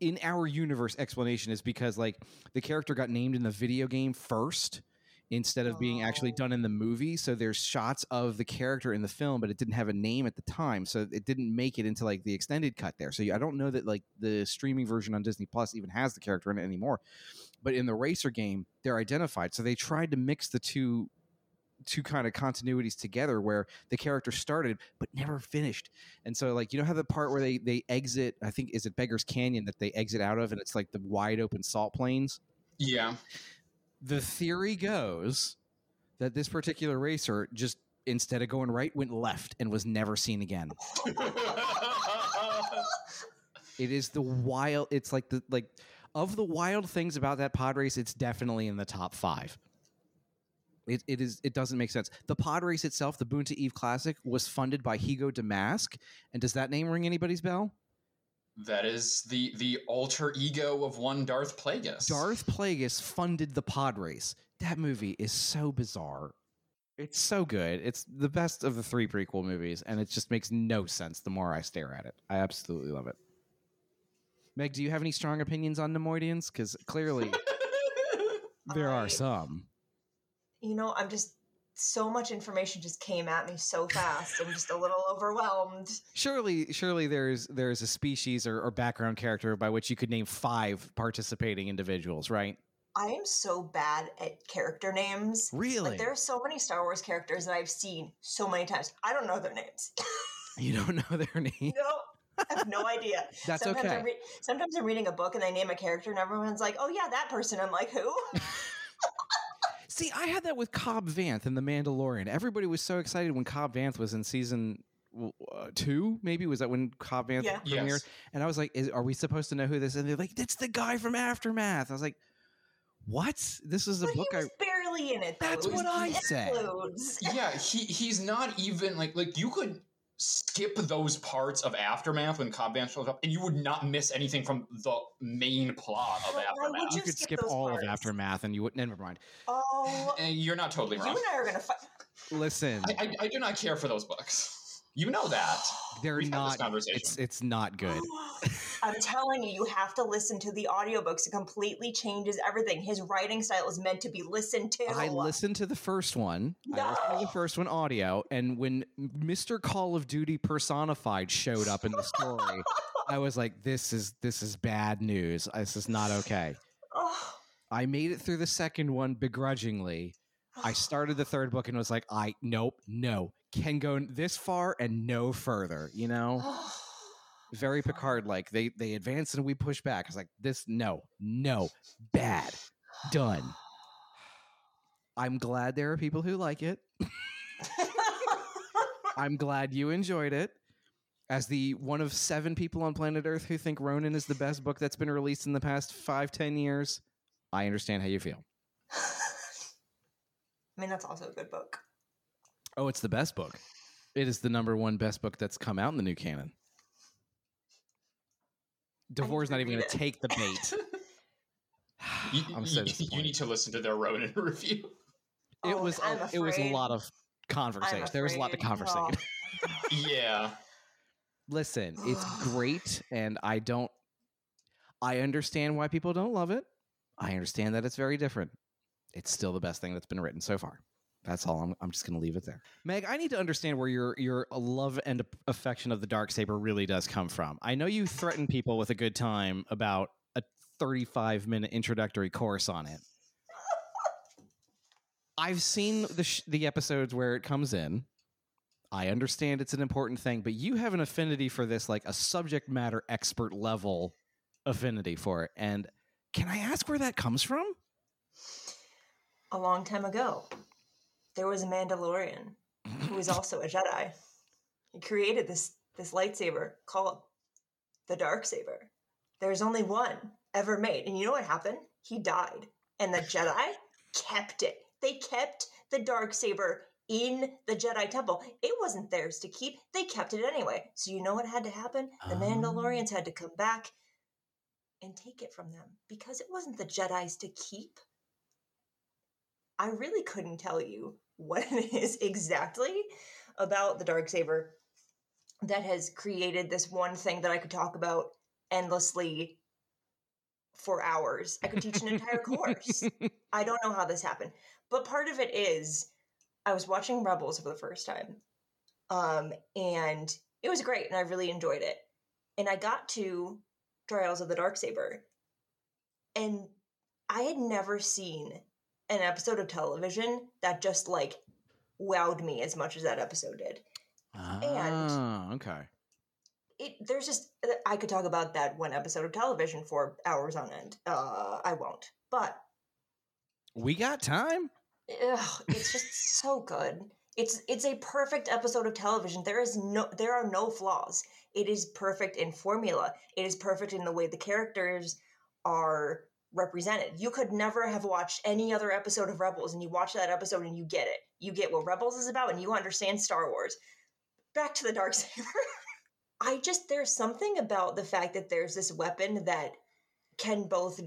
in our universe explanation is because like the character got named in the video game first instead of being actually done in the movie. So there's shots of the character in the film, but it didn't have a name at the time. So it didn't make it into like the extended cut there. So I don't know that like the streaming version on Disney Plus even has the character in it anymore, but in the racer game, they're identified. So they tried to mix the two kind of continuities together where the character started but never finished. And so like, you don't have the part where they exit, I think, is it Beggar's Canyon that they exit out of, and it's like the wide open salt plains. Yeah. The theory goes that this particular racer just, instead of going right, went left and was never seen again. It is the wild, it's like the, like of the wild things about that pod race, it's definitely in the top five. It doesn't make sense. The pod race itself, the Boon to Eve Classic, was funded by Higo Damask. And does that name ring anybody's bell? That is the alter ego of one Darth Plagueis. Darth Plagueis funded the pod race. That movie is so bizarre. It's so good. It's the best of the three prequel movies, and it just makes no sense the more I stare at it. I absolutely love it. Meg, do you have any strong opinions on Neimoidians? Because clearly there are some. You know, I'm just, so much information just came at me so fast. I'm just a little overwhelmed. Surely there's a species or background character by which you could name five participating individuals, right? I am so bad at character names. Really? Like, there are so many Star Wars characters that I've seen so many times. I don't know their names. You don't know their names? No. I have no idea. That's sometimes okay. Sometimes I'm reading a book and they name a character and everyone's like, oh yeah, that person. I'm like, who? See, I had that with Cobb Vanth in The Mandalorian. Everybody was so excited when Cobb Vanth was in season 2, maybe? Was that when Cobb Vanth premiered? Yes. And I was like, are we supposed to know who this is? And they're like, it's the guy from Aftermath. I was like, what? This is a book he was barely in it, though. That's what I said. Yeah, he's not even, like you could skip those parts of Aftermath when Cobb Vanth shows up, and you would not miss anything from the main plot of Aftermath. You could skip all parts of Aftermath, and you wouldn't. Never mind. Oh, and you're not totally wrong. You and I are going to fight. Listen, I do not care for those books. You know that they're not. It's not good. I'm telling you, you have to listen to the audiobooks. It completely changes everything. His writing style is meant to be listened to. I listened to the first one. No. I listened to the first one audio, and when Mr. Call of Duty personified showed up in the story, I was like, this is bad news. This is not okay. I made it through the second one begrudgingly. I started the third book and was like, nope, can go this far and no further, you know? Very Picard, like they advance and we push back. It's like this. No, bad, done. I'm glad there are people who like it. I'm glad you enjoyed it. As the one of 7 people on planet Earth who think Ronin is the best book that's been released in the past 5-10 years, I understand how you feel. I mean, that's also a good book. Oh, it's the best book. It is the number 1 best book that's come out in the new canon. DeVore's not even going to take the bait. I'm so disappointed. You need to listen to their Ronin review. It was a lot of conversation. There was a lot to conversate. Oh. Yeah. Listen, it's great, and I understand why people don't love it. I understand that it's very different. It's still the best thing that's been written so far. That's all. I'm just going to leave it there. Meg, I need to understand where your love and affection of the Darksaber really does come from. I know you threaten people with a good time about a 35-minute introductory course on it. I've seen the episodes where it comes in. I understand it's an important thing, but you have an affinity for this, like a subject matter expert level affinity for it. And can I ask where that comes from? A long time ago, there was a Mandalorian who was also a Jedi. He created this lightsaber called the Darksaber. There's only one ever made. And you know what happened? He died. And the Jedi kept it. They kept the Darksaber in the Jedi Temple. It wasn't theirs to keep. They kept it anyway. So you know what had to happen? The Mandalorians had to come back and take it from them because it wasn't the Jedi's to keep. I really couldn't tell you what it is exactly about the Darksaber that has created this one thing that I could talk about endlessly for hours. I could teach an entire course. I don't know how this happened. But part of it is I was watching Rebels for the first time, and it was great, and I really enjoyed it. And I got to Trials of the Darksaber, and I had never seen an episode of television that just, like, wowed me as much as that episode did. Ah, and okay. There's just, I could talk about that one episode of television for hours on end. I won't, but we got time. Ugh, it's just so good. It's a perfect episode of television. There are no flaws. It is perfect in formula. It is perfect in the way the characters are represented. You could never have watched any other episode of Rebels, and you watch that episode and you get it. You get what Rebels is about, and you understand Star Wars. Back to the Darksaber. There's something about the fact that there's this weapon that can both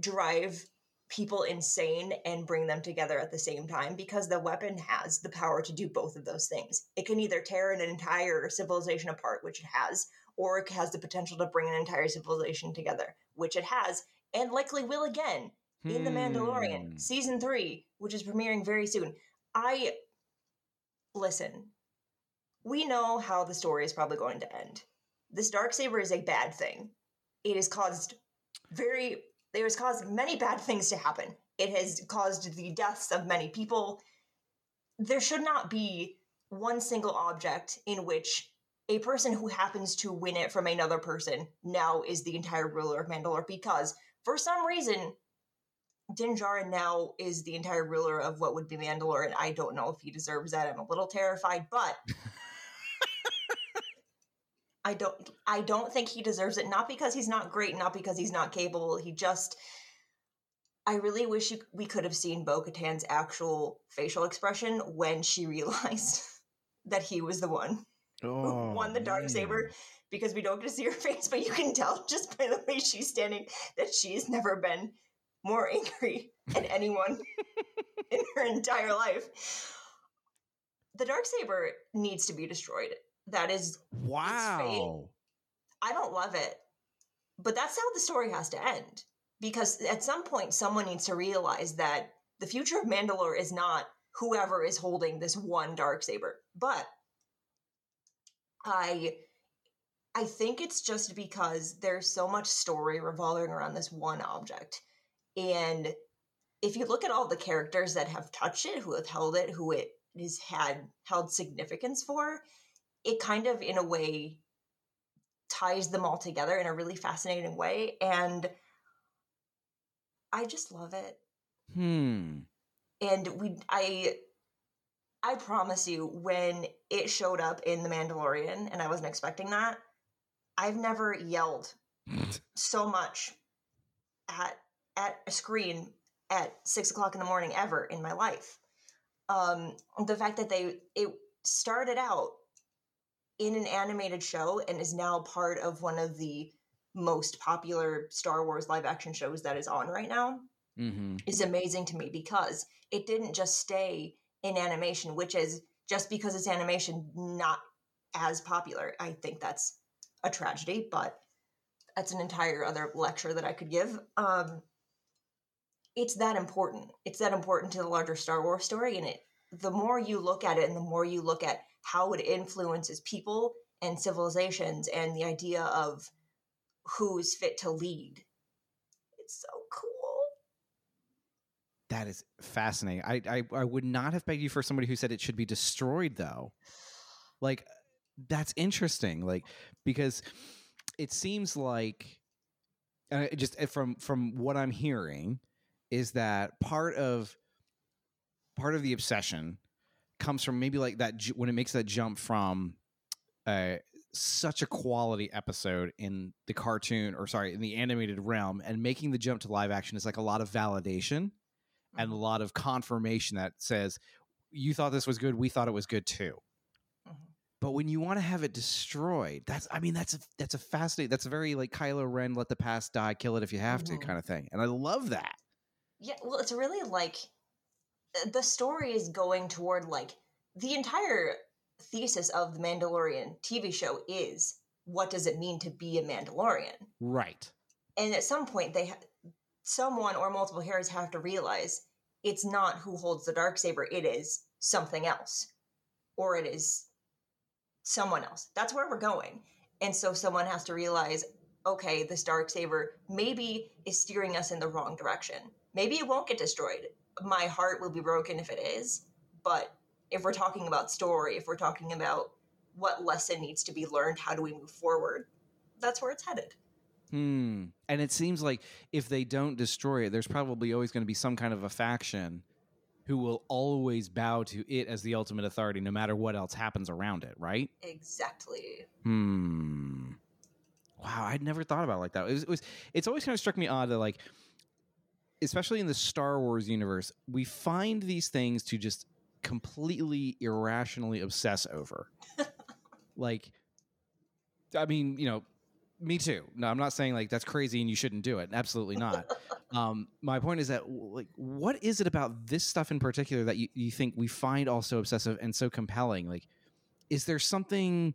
drive people insane and bring them together at the same time, because the weapon has the power to do both of those things. It can either tear an entire civilization apart, which it has, or it has the potential to bring an entire civilization together, which it has, and likely will again in The Mandalorian Season 3, which is premiering very soon. Listen, we know how the story is probably going to end. This Darksaber is a bad thing. It has caused many bad things to happen. It has caused the deaths of many people. There should not be one single object in which a person who happens to win it from another person now is the entire ruler of Mandalore, because for some reason, Din Djarin now is the entire ruler of what would be Mandalore, and I don't know if he deserves that. I'm a little terrified, but I don't think he deserves it. Not because he's not great, not because he's not capable. I really wish we could have seen Bo-Katan's actual facial expression when she realized that he was the one who won the Darksaber, because we don't get to see her face, but you can tell just by the way she's standing that she's never been more angry than anyone in her entire life. The Darksaber needs to be destroyed. That is wow. I don't love it, but that's how the story has to end, because at some point someone needs to realize that the future of Mandalore is not whoever is holding this one Darksaber. But I think it's just because there's so much story revolving around this one object. And if you look at all the characters that have touched it, who have held it, who it has held significance for, it kind of, in a way, ties them all together in a really fascinating way. And I just love it. And I promise you, when it showed up in The Mandalorian, and I wasn't expecting that, I've never yelled so much at a screen at 6 o'clock in the morning ever in my life. The fact that it started out in an animated show and is now part of one of the most popular Star Wars live action shows that is on right now is amazing to me, because it didn't just stay in animation, which is, just because it's animation, not as popular. I think that's a tragedy, but that's an entire other lecture that I could give. It's that important. It's that important to the larger Star Wars story. And the more you look at it and the more you look at how it influences people and civilizations and the idea of who's fit to lead, it's so cool. That is fascinating. I would not have begged you for somebody who said it should be destroyed, though. Like, that's interesting. Like, because it seems like just from what I'm hearing, is that part of the obsession comes from maybe like that when it makes that jump from such a quality episode in the cartoon in the animated realm, and making the jump to live action is like a lot of validation and a lot of confirmation that says you thought this was good, we thought it was good too. But when you want to have it destroyed, that's a fascinating, that's a very like Kylo Ren, let the past die, kill it if you have to kind of thing. And I love that. Yeah, well, it's really like the story is going toward like the entire thesis of the Mandalorian TV show is what does it mean to be a Mandalorian? Right. And at some point someone or multiple heroes have to realize it's not who holds the Darksaber. It is something else, or it is someone else. That's where we're going. And so someone has to realize, okay, this Darksaber maybe is steering us in the wrong direction. Maybe it won't get destroyed. My heart will be broken if it is. But if we're talking about story, if we're talking about what lesson needs to be learned, how do we move forward? That's where it's headed. And it seems like if they don't destroy it, there's probably always going to be some kind of a faction who will always bow to it as the ultimate authority, no matter what else happens around it, right? Exactly. Wow, I'd never thought about it like that. It's always kind of struck me odd that, like, especially in the Star Wars universe, we find these things to just completely irrationally obsess over. Like, I mean, you know, me too. No, I'm not saying like that's crazy and you shouldn't do it. Absolutely not. My point is that, like, what is it about this stuff in particular that you think we find all so obsessive and so compelling? Like, is there something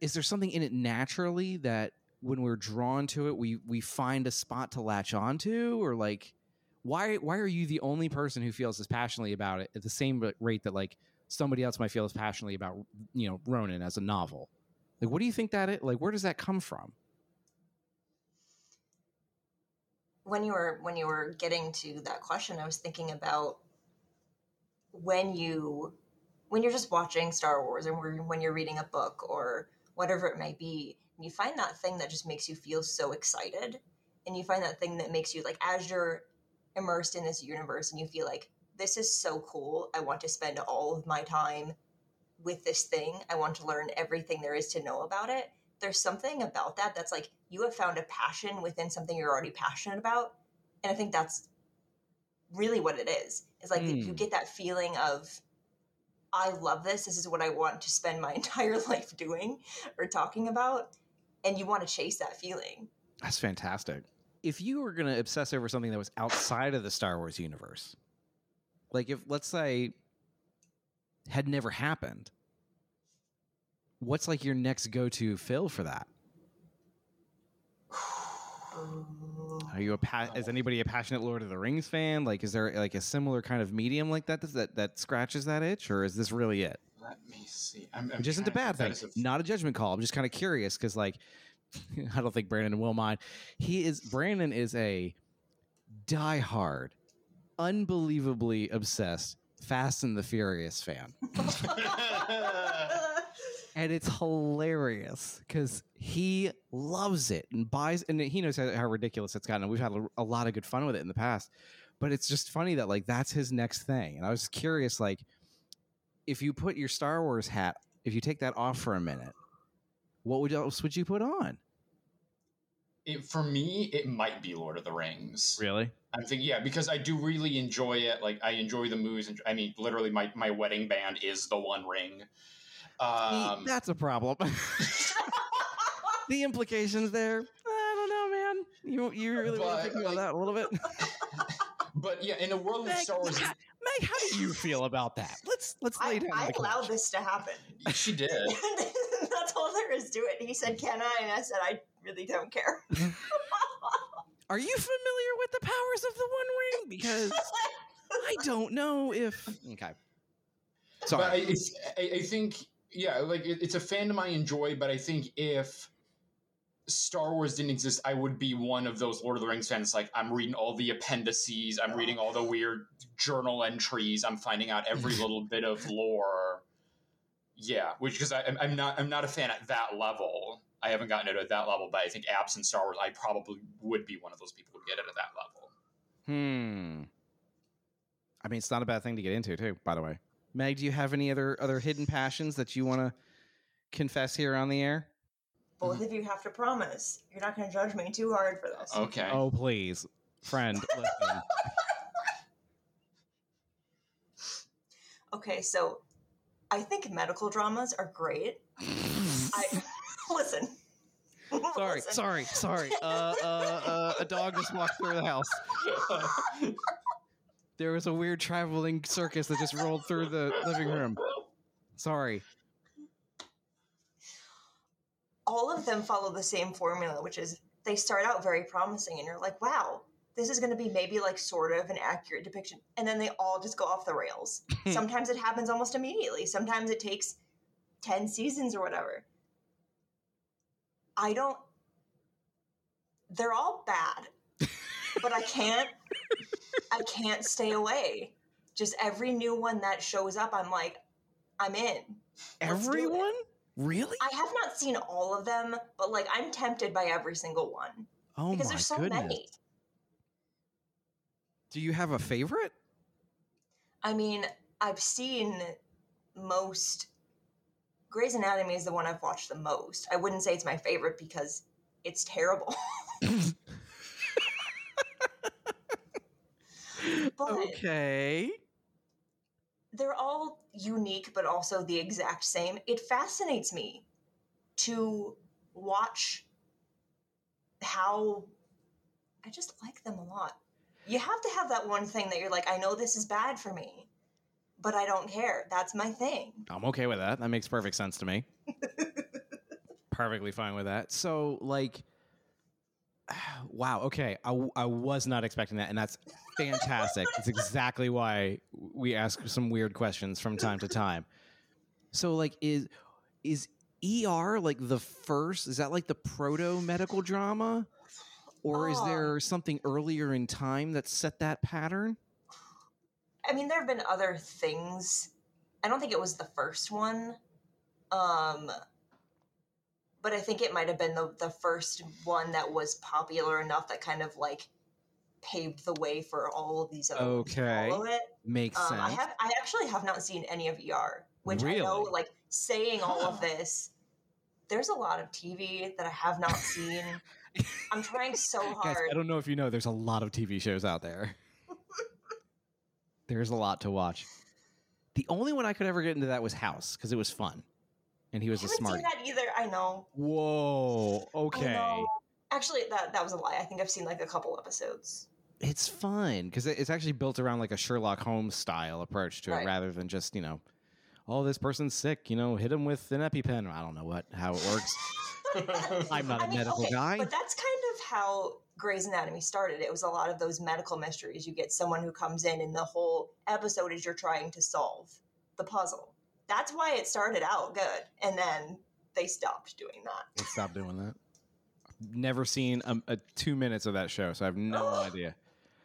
in it naturally that when we're drawn to it, we find a spot to latch onto? Or like, why are you the only person who feels as passionately about it at the same rate that like somebody else might feel as passionately about, you know, Ronin as a novel? Like, what do you think that is? Like, where does that come from? When you were getting to that question, I was thinking about when you're just watching Star Wars, or when you're reading a book or whatever it may be, and you find that thing that just makes you feel so excited, and you find that thing that makes you, like, as you're immersed in this universe and you feel like, this is so cool, I want to spend all of my time with this thing, I want to learn everything there is to know about it. There's something about that that's like, you have found a passion within something you're already passionate about. And I think that's really what it is. It's like you get that feeling of, I love this. This is what I want to spend my entire life doing or talking about. And you want to chase that feeling. That's fantastic. If you were going to obsess over something that was outside of the Star Wars universe, like if, let's say, had never happened, what's like your next go-to fill for that? Is anybody a passionate Lord of the Rings fan? Like, is there like a similar kind of medium like that scratches that itch, or is this really it? Let me see. Which isn't a bad thing. Not a judgment call. I'm just kind of curious because, like, I don't think Brandon will mind. Brandon is a diehard, unbelievably obsessed Fast and the Furious fan. And it's hilarious because he loves it and buys, and he knows how ridiculous it's gotten. And we've had a lot of good fun with it in the past, but it's just funny that, like, that's his next thing. And I was curious, like, if you put your Star Wars hat, if you take that off for a minute, what else would you put on? For me, it might be Lord of the Rings. Really? I'm thinking, yeah, because I do really enjoy it. Like, I enjoy the movies. I mean, literally, my wedding band is the One Ring. That's a problem. The implications there, I don't know, man. You really want to think about that a little bit? But yeah, in the world of Star Wars, Meg, how do you feel about that? Let's lay down. I allowed this to happen. She did. That's all there is to it. He said, "Can I?" And I said, "I really don't care." Are you familiar with the powers of the One Ring? Because I don't know if... Okay. Sorry. But I think, yeah, like, it's a fandom I enjoy, but I think if Star Wars didn't exist, I would be one of those Lord of the Rings fans. Like, I'm reading all the appendices. I'm reading all the weird journal entries. I'm finding out every little bit of lore. Yeah, because I'm not a fan at that level. I haven't gotten it at that level, but I think absent Star Wars, I probably would be one of those people who get it at that level. I mean, it's not a bad thing to get into, too, by the way. Meg, do you have any other hidden passions that you want to confess here on the air? Both of you have to promise. You're not going to judge me too hard for this. Okay. Oh, please. Friend, listen. okay, so I think medical dramas are great. Listen. Sorry. A dog just walked through the house. There was a weird traveling circus that just rolled through the living room. Sorry. All of them follow the same formula, which is they start out very promising, and you're like, wow, this is going to be maybe like sort of an accurate depiction. And then they all just go off the rails. Sometimes it happens almost immediately. Sometimes it takes 10 seasons or whatever. They're all bad, but I can't stay away. Just every new one that shows up, I'm like, I'm in. Everyone? Really? I have not seen all of them, but like I'm tempted by every single one. Oh my goodness. Because there's so many. Do you have a favorite? I mean, I've seen most. Grey's Anatomy is the one I've watched the most. I wouldn't say it's my favorite because it's terrible. But okay. They're all unique, but also the exact same. It fascinates me to watch how I just like them a lot. You have to have that one thing that you're like, I know this is bad for me, but I don't care. That's my thing. I'm okay with that. That makes perfect sense to me. Perfectly fine with that. So, like, wow, okay. I was not expecting that, and that's fantastic. It's exactly why we ask some weird questions from time to time. So, like, is ER, like, the first? Is that, like, the proto-medical drama? Or is there something earlier in time that set that pattern? I mean, there have been other things. I don't think it was the first one. But I think it might have been the first one that was popular enough that kind of like paved the way for all of these other ones to follow it. Makes sense. I actually have not seen any of ER, which really? I know, like, saying all of this, there's a lot of TV that I have not seen. I'm trying so hard. Guys, I don't know if you know, there's a lot of TV shows out there. There's a lot to watch. The only one I could ever get into that was House, because it was fun. And he was a smart. I haven't seen that either, I know. Whoa, okay. Know. Actually, that was a lie. I think I've seen like a couple episodes. It's fun, because it's actually built around like a Sherlock Holmes style approach to it, rather than just, you know, oh, this person's sick, you know, hit him with an EpiPen. I don't know how it works. I'm not medical guy. But that's kind of how Grey's Anatomy started. It was a lot of those medical mysteries. You get someone who comes in and the whole episode is you're trying to solve the puzzle. That's why it started out good. And then they stopped doing that. They stopped doing that. I've never seen 2 minutes of that show, so I have no idea.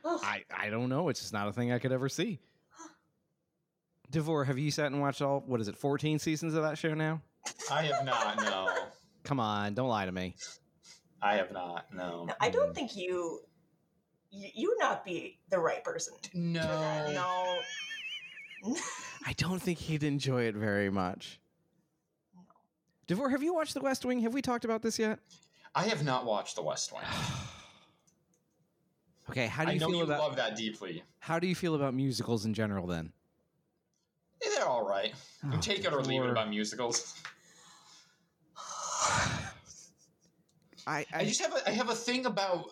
I don't know. It's just not a thing I could ever see. DeVore, have you sat and watched all, 14 seasons of that show now? I have not, no. Come on, don't lie to me. I have not, no. I don't think you would not be the right person. No. I don't think he'd enjoy it very much. No. DeVore, have you watched The West Wing? Have we talked about this yet? I have not watched The West Wing. Okay, how do you feel about... I know you love that deeply. How do you feel about musicals in general, then? Yeah, they're all right. I'm take it or leave it about musicals. I just have I have a thing about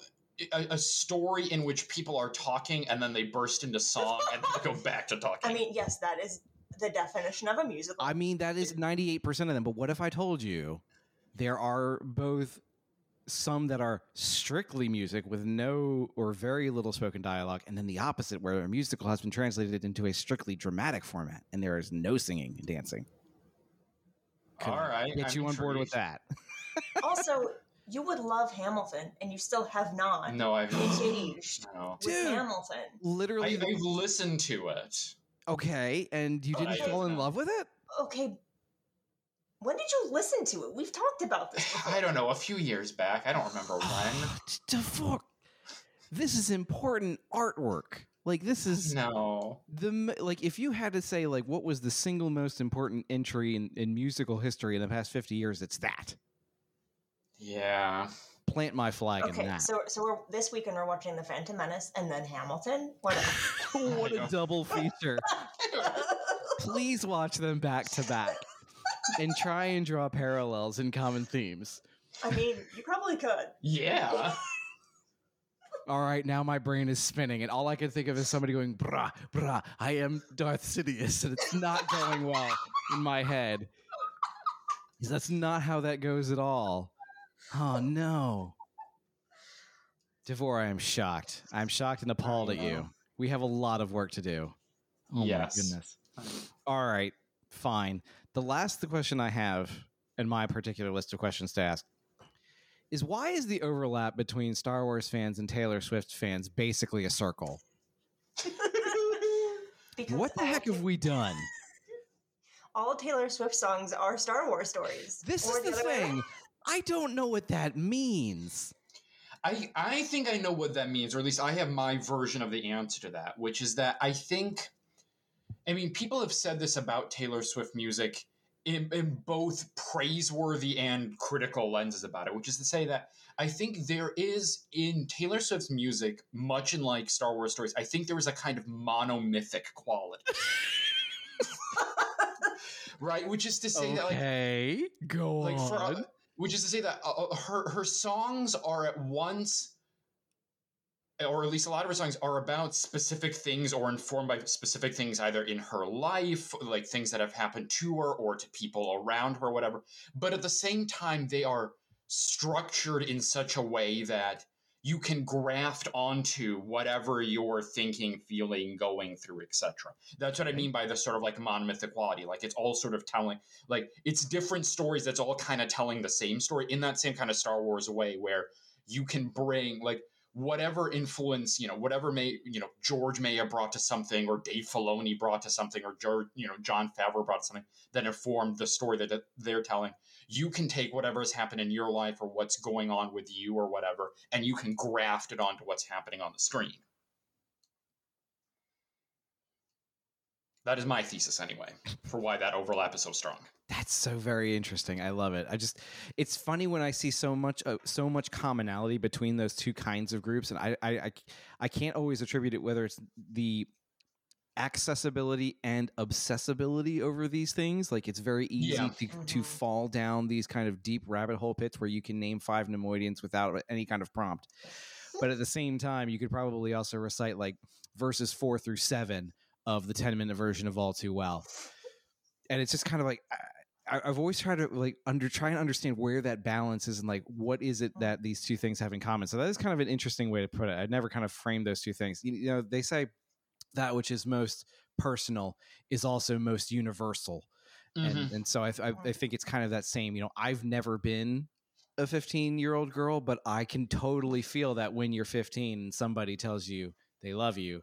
a story in which people are talking and then they burst into song and go back to talking. I mean, yes, that is the definition of a musical. I mean, that is 98% of them. But what if I told you there are both some that are strictly music with no or very little spoken dialogue, and then the opposite where a musical has been translated into a strictly dramatic format and there is no singing and dancing. All right. Get you on board with that. Also, you would love Hamilton, and you still have not. No, I've engaged with Hamilton. Literally, I've listened to it. Okay, and you didn't fall in love with it? Okay, when did you listen to it? We've talked about this before. I don't know, a few years back. I don't remember when. DeVore, this is important artwork. Like, this is if you had to say, like, what was the single most important entry in musical history in the past 50 years? It's that. Yeah. Plant my flag in that. So we're, this weekend we're watching The Phantom Menace and then Hamilton. What a double feature. please watch them back to back and try and draw parallels and common themes. I mean, you probably could. Yeah. All right, now my brain is spinning, and all I can think of is somebody going, brah, brah, I am Darth Sidious, and it's not going well in my head. That's not how that goes at all. Oh, no. DeVore, I am shocked. I'm shocked and appalled at you. We have a lot of work to do. Oh, yes. My goodness. All right, fine. The question I have in my particular list of questions to ask is, why is the overlap between Star Wars fans and Taylor Swift fans basically a circle? What the heck have we done? All Taylor Swift songs are Star Wars stories. This is the thing. I don't know what that means. I think I know what that means, or at least I have my version of the answer to that, which is that I think, I mean, people have said this about Taylor Swift music in both praiseworthy and critical lenses about it, which is to say that I think there is in Taylor Swift's music, much in like Star Wars stories, I think there is a kind of monomythic quality. Right, which is to say that, like, go on. Which is to say that her songs are at once, or at least a lot of her songs are about specific things or informed by specific things, either in her life, like things that have happened to her or to people around her, or whatever. But at the same time, they are structured in such a way that you can graft onto whatever you're thinking, feeling, going through, etc. That's what I mean by the sort of like monomythic quality. Like it's all sort of telling, like it's different stories that's all kind of telling the same story in that same kind of Star Wars way, where you can bring like whatever influence, you know, whatever George Maya brought to something, or Dave Filoni brought to something, or Jon Favreau brought to something that informed the story that they're telling. You can take whatever has happened in your life or what's going on with you or whatever, and you can graft it onto what's happening on the screen. That is my thesis anyway, for why that overlap is so strong. That's so very interesting. I love it. It's funny when I see so much commonality between those two kinds of groups, and I can't always attribute it, whether it's the accessibility and obsessibility over these things. Like it's very easy to fall down these kind of deep rabbit hole pits where you can name 5 Neimoidians without any kind of prompt. But at the same time, you could probably also recite like verses 4 through 7 of the 10-minute version of All Too Well. And it's just kind of like, I've always tried to like try and understand where that balance is and like, what is it that these two things have in common? So that is kind of an interesting way to put it. I'd never kind of framed those two things. You know, they say that which is most personal is also most universal. Mm-hmm. And so I think it's kind of that same, you know, I've never been a 15-year-old girl, but I can totally feel that when you're 15 and somebody tells you they love you,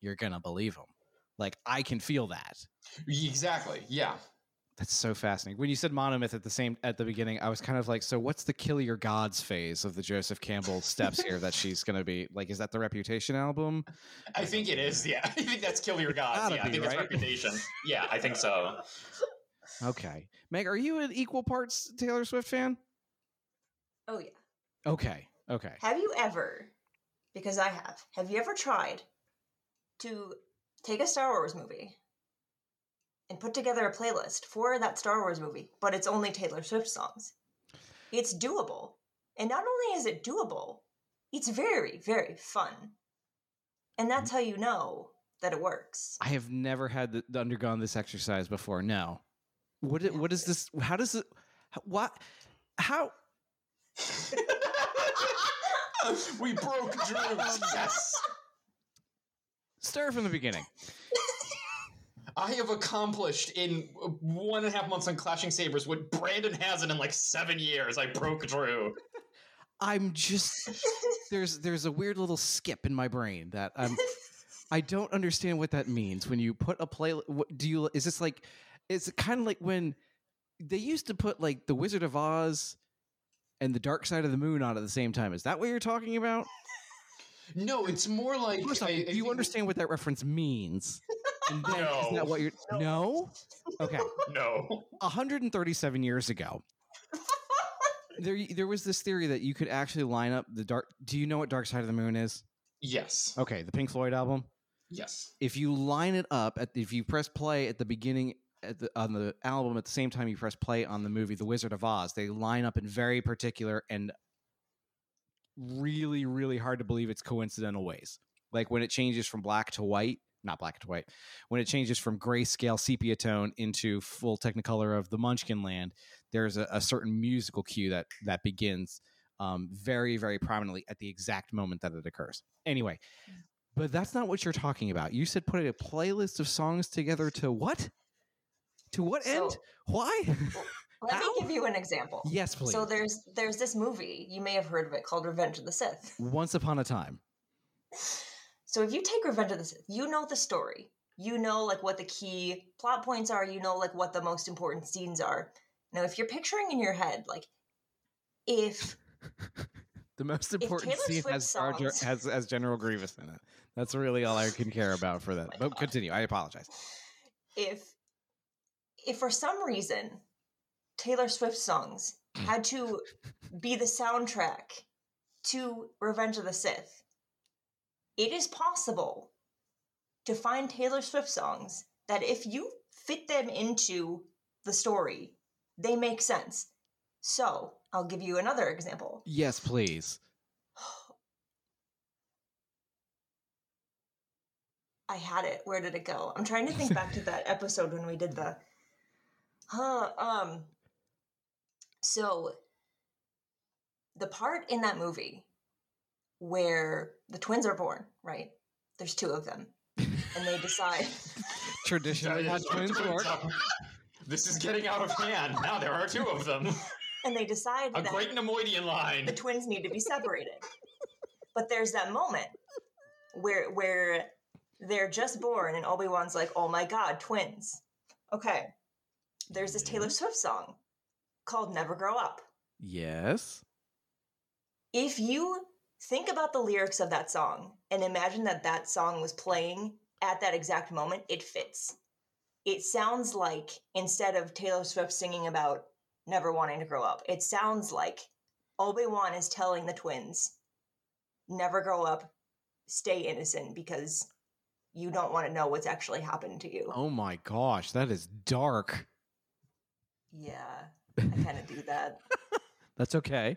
you're going to believe them. Like I can feel that. Exactly. Yeah. That's so fascinating. When you said monomyth at the beginning, I was kind of like, so what's the kill your gods phase of the Joseph Campbell steps here that she's going to be like, is that the Reputation album? I think it is. Yeah. I think that's Kill Your Gods. Yeah. I think it's Reputation. Yeah. I think so. Okay. Meg, are you an equal parts Taylor Swift fan? Oh yeah. Okay. Okay. Have you ever, because I have you ever tried to take a Star Wars movie and put together a playlist for that Star Wars movie, but it's only Taylor Swift songs? It's doable. And not only is it doable, it's very, very fun. And that's how you know that it works. I have never had undergone this exercise before. No. What is this? How does it? What? How? We broke Drew's. Yes. Start from the beginning. I have accomplished in 1.5 months on Clashing Sabers what Brandon hasn't in like 7 years. I broke Drew. I'm just there's a weird little skip in my brain that I don't understand what that means. When you put a play, what do you? Is this like? It's kind of like when they used to put like The Wizard of Oz and The Dark Side of the Moon on at the same time. Is that what you're talking about? No, it's more like... First off, do you understand what that reference means? And then, no. Isn't that what you're... No? Okay. No. 137 years ago, there was this theory that you could actually line up the dark... Do you know what Dark Side of the Moon is? Yes. Okay, the Pink Floyd album? Yes. If you line it up, if you press play at the beginning on the album at the same time you press play on the movie The Wizard of Oz, they line up in very particular and really, really hard to believe it's coincidental ways. Like when it changes from black to white, not black to white, when it changes from grayscale sepia tone into full Technicolor of the Munchkin Land, there's a certain musical cue that begins very, very prominently at the exact moment that it occurs. Anyway, but that's not what you're talking about. You said put a playlist of songs together to what? To what end? Why? Well, let me give you an example. Yes, please. So there's this movie, you may have heard of it, called Revenge of the Sith. Once upon a time. So if you take Revenge of the Sith, you know the story. You know like what the key plot points are. You know like what the most important scenes are. Now, if you're picturing in your head, like if the most important scene has General Grievous in it. That's really all I can care about for that. But continue. I apologize. If for some reason Taylor Swift songs had to be the soundtrack to Revenge of the Sith, it is possible to find Taylor Swift songs that if you fit them into the story, they make sense. So I'll give you another example. Yes, please. I had it. Where did it go? I'm trying to think back to that episode when we did the... So the part in that movie where the twins are born, right? There's two of them. And they decide... Traditionally, how twins work. This is getting out of hand. Now there are two of them. And they decide that... A great Neimoidian line. The twins need to be separated. But there's that moment where they're just born and Obi-Wan's like, oh my God, twins. Okay. There's this Taylor Swift song called Never Grow Up. Yes. If you think about the lyrics of that song and imagine that song was playing at that exact moment, it fits. It sounds like, instead of Taylor Swift singing about never wanting to grow up, it sounds like Obi-Wan is telling the twins, never grow up, stay innocent, because you don't want to know what's actually happened to you. Oh my gosh, that is dark. Yeah, I kind of do that. That's okay.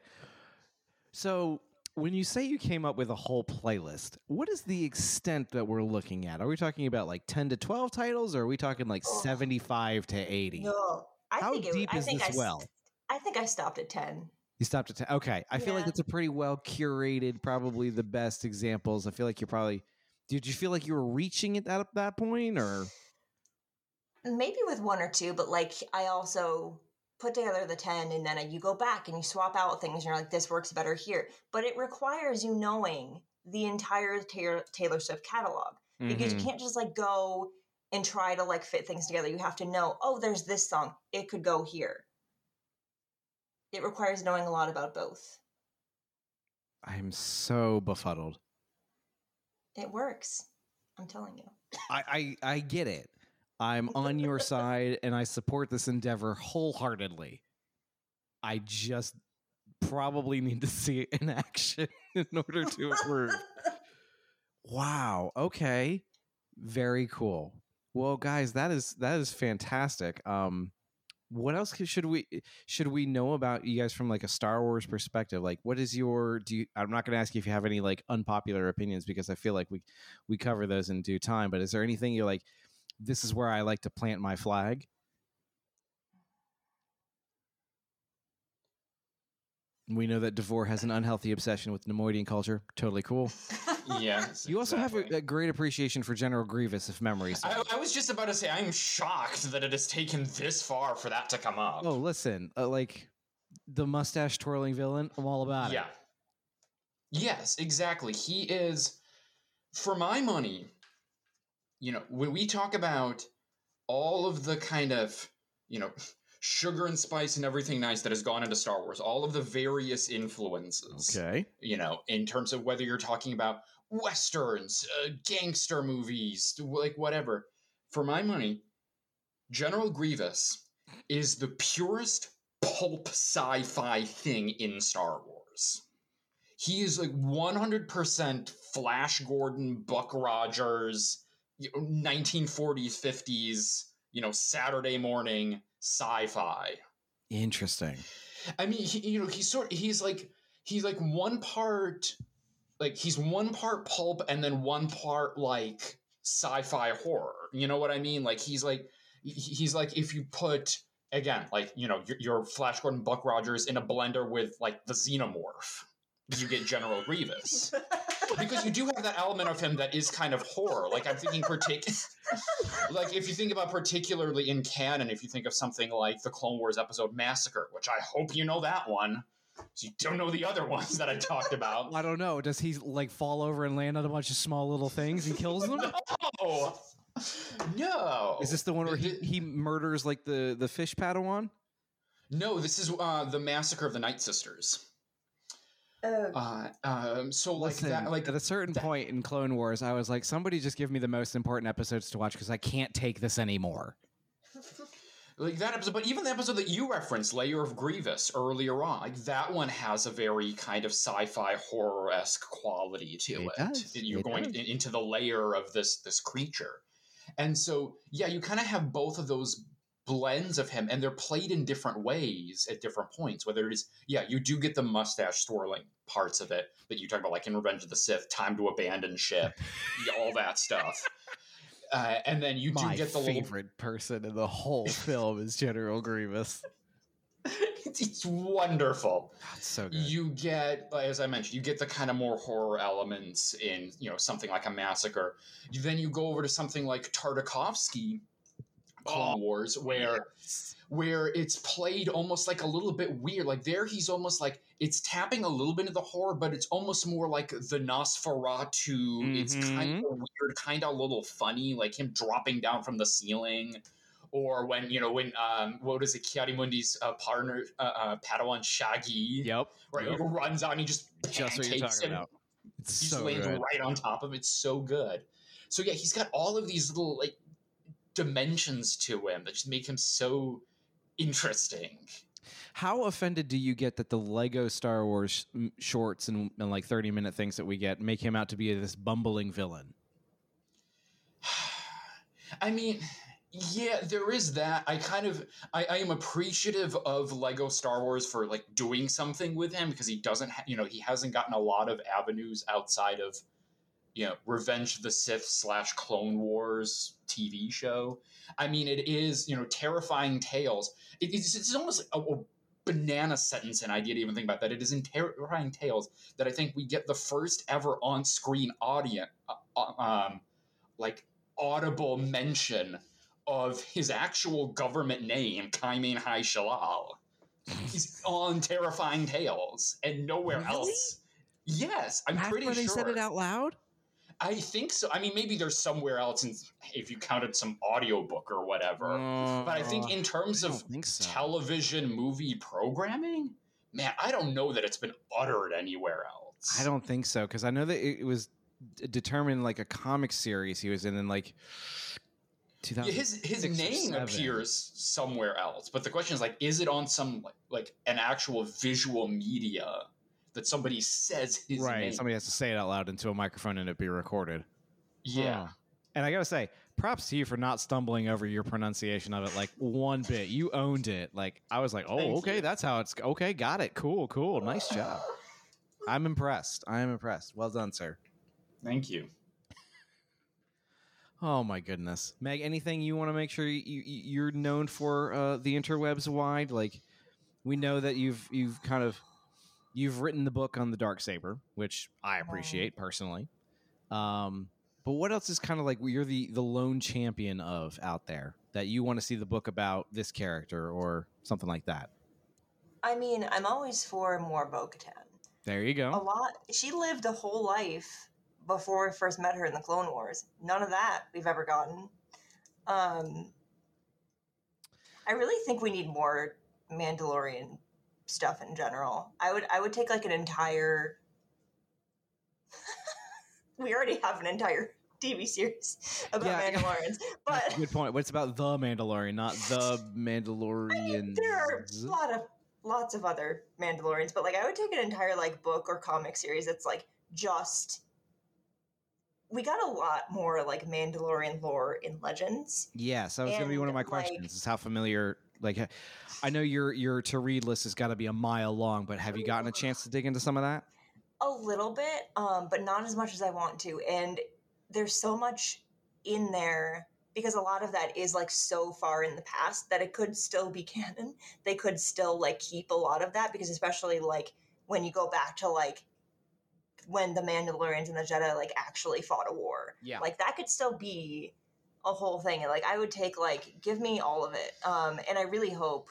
So when you say you came up with a whole playlist, what is the extent that we're looking at? Are we talking about like 10 to 12 titles, or are we talking like 75 to 80? No, I think I stopped at 10. You stopped at 10. Okay. I feel like it's a pretty well curated, probably the best examples. I feel like you're probably... Did you feel like you were reaching it at that point, or maybe with one or two? But like, I also put together the 10, and then you go back and you swap out things, and you're like, "This works better here." But it requires you knowing the entire Taylor Swift catalog, because you can't just like go and try to like fit things together. You have to know, oh, there's this song; it could go here. It requires knowing a lot about both. I'm so befuddled. It works. I'm telling you. I get it. I'm on your side, and I support this endeavor wholeheartedly. I just probably need to see it in action in order to approve. Wow. Okay. Very cool. Well, guys, that is fantastic. What else should we know about you guys from like a Star Wars perspective? Like, what is your I'm not going to ask you if you have any like unpopular opinions, because I feel like we cover those in due time. But is there anything you're like, this is where I like to plant my flag? We know that DeVore has an unhealthy obsession with Neimoidian culture. Totally cool. Yes. You also have a great appreciation for General Grievous, if memory serves. I was just about to say, I'm shocked that it has taken this far for that to come up. Oh, listen, like the mustache twirling villain, I'm all about it. Yeah. Yes, exactly. He is, for my money, you know, when we talk about all of the kind of, you know, sugar and spice and everything nice that has gone into Star Wars, all of the various influences, okay, you know, in terms of whether you're talking about Westerns, gangster movies, like whatever, for my money, General Grievous is the purest pulp sci-fi thing in Star Wars. He is like 100% Flash Gordon, Buck Rogers, 1940s, 50s, Saturday morning sci-fi. Interesting. I mean, he's like one part, like he's one part pulp and then one part like sci-fi horror. You know what I mean? Like he's like if you put again, like, your Flash Gordon, Buck Rogers in a blender with like the Xenomorph, you get General Grievous. Because you do have that element of him that is kind of horror. Like, I'm thinking like, if you think about particularly in canon, if you think of something like the Clone Wars episode Massacre, which I hope you know that one, so you don't know the other ones that I talked about. I don't know. Does he, like, fall over and land on a bunch of small little things and kills them? No. Is this the one where he murders, like, the fish Padawan? No, this is the Massacre of the Night Sisters. So listen, like at a certain point in Clone Wars, I was like, somebody just give me the most important episodes to watch because I can't take this anymore. Like that episode, but even the episode that you referenced, Layer of Grievous, earlier on, like that one has a very kind of sci-fi horror-esque quality to it. You're going into the layer of this creature. And so, yeah, you kind of have both of those blends of him, and they're played in different ways at different points, whether it is, yeah, you do get the mustache swirling parts of it that you talk about, like in Revenge of the Sith, time to abandon ship, all that stuff. And then you do get the favorite person in the whole film is General Grievous. It's wonderful. That's so good. You get, as I mentioned, you get the kind of more horror elements in, something like a Massacre. Then you go over to something like Tartakovsky, Clone Wars, where it's played almost like a little bit weird. Like there, he's almost like it's tapping a little bit of the horror, but it's almost more like the Nosferatu. Mm-hmm. It's kind of weird, kind of a little funny, like him dropping down from the ceiling, or when what is it, Kiarimundi's partner, Padawan Shaggy, yep, runs out and he just what you're talking about. It's so good. He lands right on top of it. It's so good. So yeah, he's got all of these little like dimensions to him that just make him so interesting. How offended do you get that the Lego Star Wars shorts and like 30-minute things that we get make him out to be this bumbling villain? I mean, yeah, there is that. I am appreciative of Lego Star Wars for like doing something with him because he doesn't, he hasn't gotten a lot of avenues outside of, Revenge of the Sith / Clone Wars TV show. I mean, it is, Terrifying Tales. It's almost like a banana sentence, an idea to even think about that. It is in Terrifying Tales that I think we get the first ever on-screen audience, like audible mention of his actual government name, Kaimin Hai Shalal. He's on Terrifying Tales and nowhere else. Yes, I'm pretty sure. That's where they said it out loud? I think so. I mean, maybe there's somewhere else if you counted some audiobook or whatever. But I think in terms of television movie programming, man, I don't know that it's been uttered anywhere else. I don't think so, because I know that it was determined like a comic series he was in like 2000. Yeah, his name appears somewhere else. But the question is, like, is it on some like an actual visual media that somebody says his name? Right, somebody has to say it out loud into a microphone and it be recorded. Yeah. And I got to say, props to you for not stumbling over your pronunciation of it like one bit. You owned it. Like I was like, Thank you. That's how it's – okay, got it. Cool. Nice job. I'm impressed. Well done, sir. Thank you. Oh, my goodness. Meg, anything you want to make sure you're known for the interwebs wide? Like we know that you've kind of – you've written the book on the Darksaber, which I appreciate personally. But what else is kind of like you're the lone champion of out there that you want to see the book about this character or something like that? I mean, I'm always for more Bo-Katan. There you go. A lot. She lived a whole life before we first met her in the Clone Wars. None of that we've ever gotten. I really think we need more Mandalorian stuff in general. I would take like an entire we already have an entire TV series about Mandalorians. But good point. What's about the Mandalorian, not the Mandalorian? I mean, there are a lot of lots of other Mandalorians, but, like, I would take an entire, like, book or comic series that's, like, just... We got a lot more, like, Mandalorian lore in Legends. Yes, that was going to be one of my questions, like, is how familiar... Like, I know your to-read list has got to be a mile long, but have you gotten a chance to dig into some of that? A little bit, but not as much as I want to. And there's so much in there because a lot of that is, like, so far in the past that it could still be canon. They could still, like, keep a lot of that because especially, like, when you go back to, like, when the Mandalorians and the Jedi, like, actually fought a war. Yeah. Like, that could still be... a whole thing. Like, I would take, like, give me all of it. And I really hope,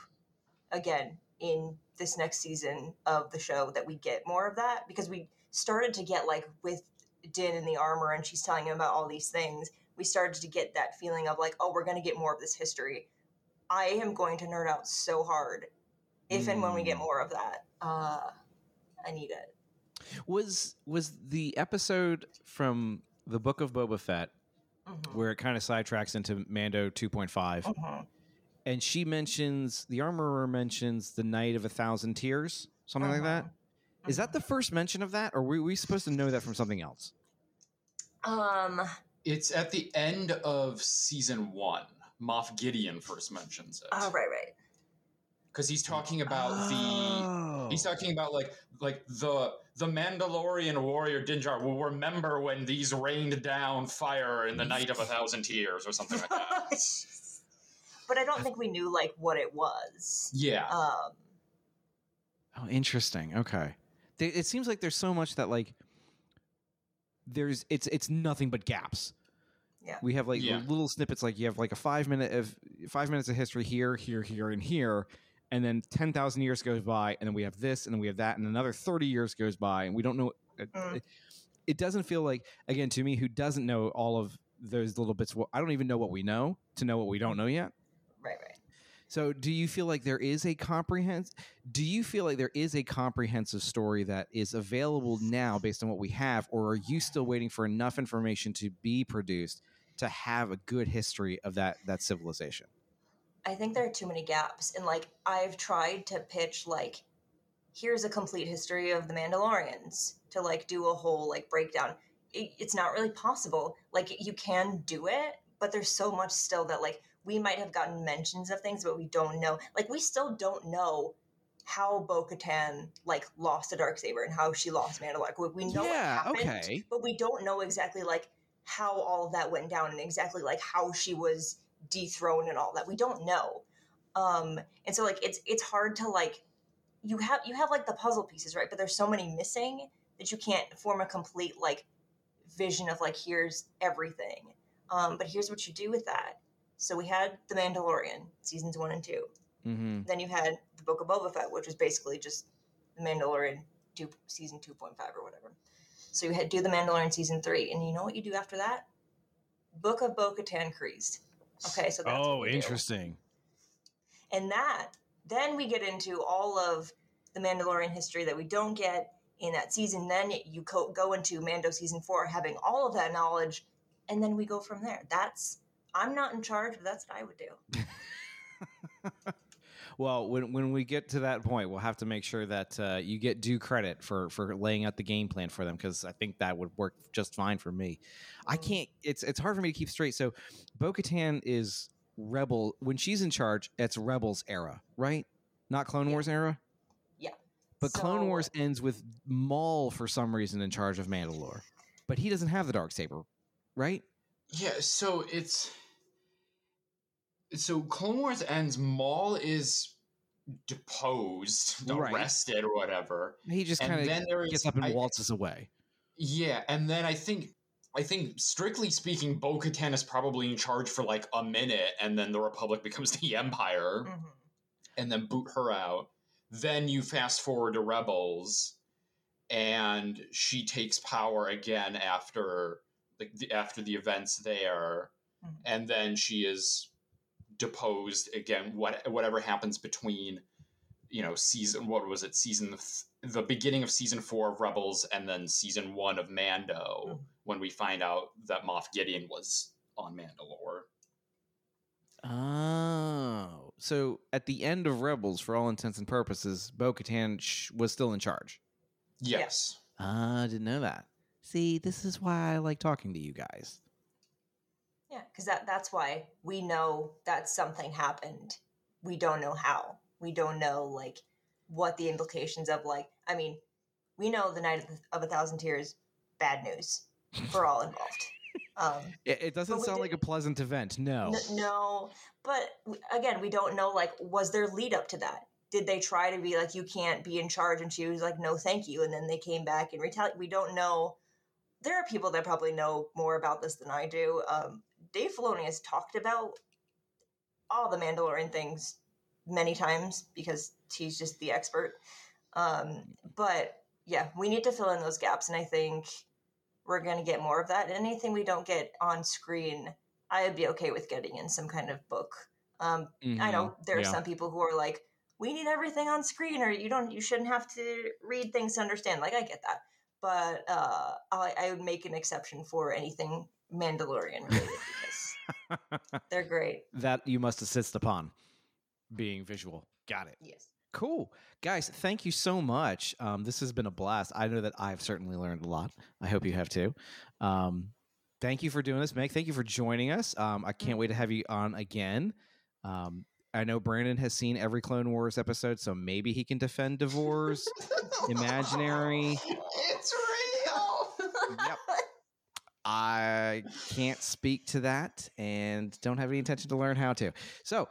again, in this next season of the show that we get more of that, because we started to get, like, with Din in the armor and she's telling him about all these things, we started to get that feeling of, like, oh, we're going to get more of this history. I am going to nerd out so hard if and when we get more of that. I need it. Was the episode from the Book of Boba Fett where it kind of sidetracks into Mando 2.5. And she mentions, the armorer mentions the Night of 1,000 Tears, something like that. Is that the first mention of that? Or were we supposed to know that from something else? It's at the end of season 1. Moff Gideon first mentions it. Oh, right. Because he's talking about the Mandalorian warrior Din Djarin will remember when these rained down fire in the Night of 1,000 Tears or something like that. But I don't think we knew, like, what it was. Yeah. Oh, interesting. Okay. It seems like there's so much that, like, there's it's nothing but gaps. Yeah. We have, like, little snippets. Like, you have, like, a 5 minutes of history here, and here. And then 10,000 years goes by, and then we have this, and then we have that, and another 30 years goes by, and we don't know. It doesn't feel like, again, to me, who doesn't know all of those little bits, I don't even know what we know to know what we don't know yet. Right. So do you feel like there is a comprehensive story that is available now based on what we have, or are you still waiting for enough information to be produced to have a good history of that civilization? I think there are too many gaps. And, like, I've tried to pitch, like, here's a complete history of the Mandalorians to, like, do a whole, like, breakdown. It's not really possible. Like, you can do it, but there's so much still that, like, we might have gotten mentions of things, but we don't know. Like, we still don't know how Bo-Katan, like, lost a Darksaber and how she lost Mandalore. We know what happened, but we don't know exactly, like, how all of that went down and exactly, like, how she was dethroned and all that. We don't know. And so, like, it's hard to, like, you have like the puzzle pieces, right? But there's so many missing that you can't form a complete, like, vision of, like, here's everything. But here's what you do with that. So we had The Mandalorian, seasons 1 and 2. Then you had The Book of Boba Fett, which was basically just The Mandalorian season 2.5 or whatever. So you had do The Mandalorian season 3. And you know what you do after that? Book of Bo-Katan Kryze. Okay, so that's what we interesting. Do. And then we get into all of the Mandalorian history that we don't get in that season. Then you go into Mando season 4, having all of that knowledge, and then we go from there. I'm not in charge, but that's what I would do. Well, when we get to that point, we'll have to make sure that you get due credit for laying out the game plan for them, because I think that would work just fine for me. I can't. It's hard for me to keep straight. So Bo-Katan is Rebel. When she's in charge, it's Rebels era, right? Not Clone Wars era? Yeah. But Clone Wars ends with Maul, for some reason, in charge of Mandalore. But he doesn't have the Darksaber, right? Yeah, so it's... So Clone Wars ends, Maul is deposed, arrested, or whatever. He just kind of gets up and waltzes away. Yeah, and then I think strictly speaking, Bo-Katan is probably in charge for, like, a minute, and then the Republic becomes the Empire, and then boot her out. Then you fast forward to Rebels, and she takes power again after the events there, and then she is deposed again. Whatever happens between, you know, the beginning of season 4 of Rebels and then season 1 of Mando, when we find out that Moff Gideon was on Mandalore. Oh, So at the end of Rebels, for all intents and purposes, Bo-Katan was still in charge. Yes. I didn't know that. See, this is why I like talking to you guys. Yeah, because that's why we know that something happened. We don't know how. We don't know, like, what the implications of, like, I mean, we know the Night of a Thousand Tears, bad news for all involved. It doesn't sound like a pleasant event, no. No, but again, we don't know, like, was there lead up to that? Did they try to be like, you can't be in charge? And she was like, no, thank you. And then they came back and retaliated. We don't know. There are people that probably know more about this than I do. Dave Filoni has talked about all the Mandalorian things many times because he's just the expert. But yeah, we need to fill in those gaps. And I think we're going to get more of that. And anything we don't get on screen, I would be okay with getting in some kind of book. I know there are some people who are like, we need everything on screen, or you shouldn't have to read things to understand. Like, I get that. But I would make an exception for anything Mandalorian related because they're great. That you must insist upon being visual. Got it. Yes. Cool. Guys, thank you so much. This has been a blast. I know that I've certainly learned a lot. I hope you have too. Thank you for doing this, Meg. Thank you for joining us. I can't wait to have you on again. I know Brandon has seen every Clone Wars episode, so maybe he can defend DeVore's imaginary. It's real. Yep. I can't speak to that and don't have any intention to learn how to. So,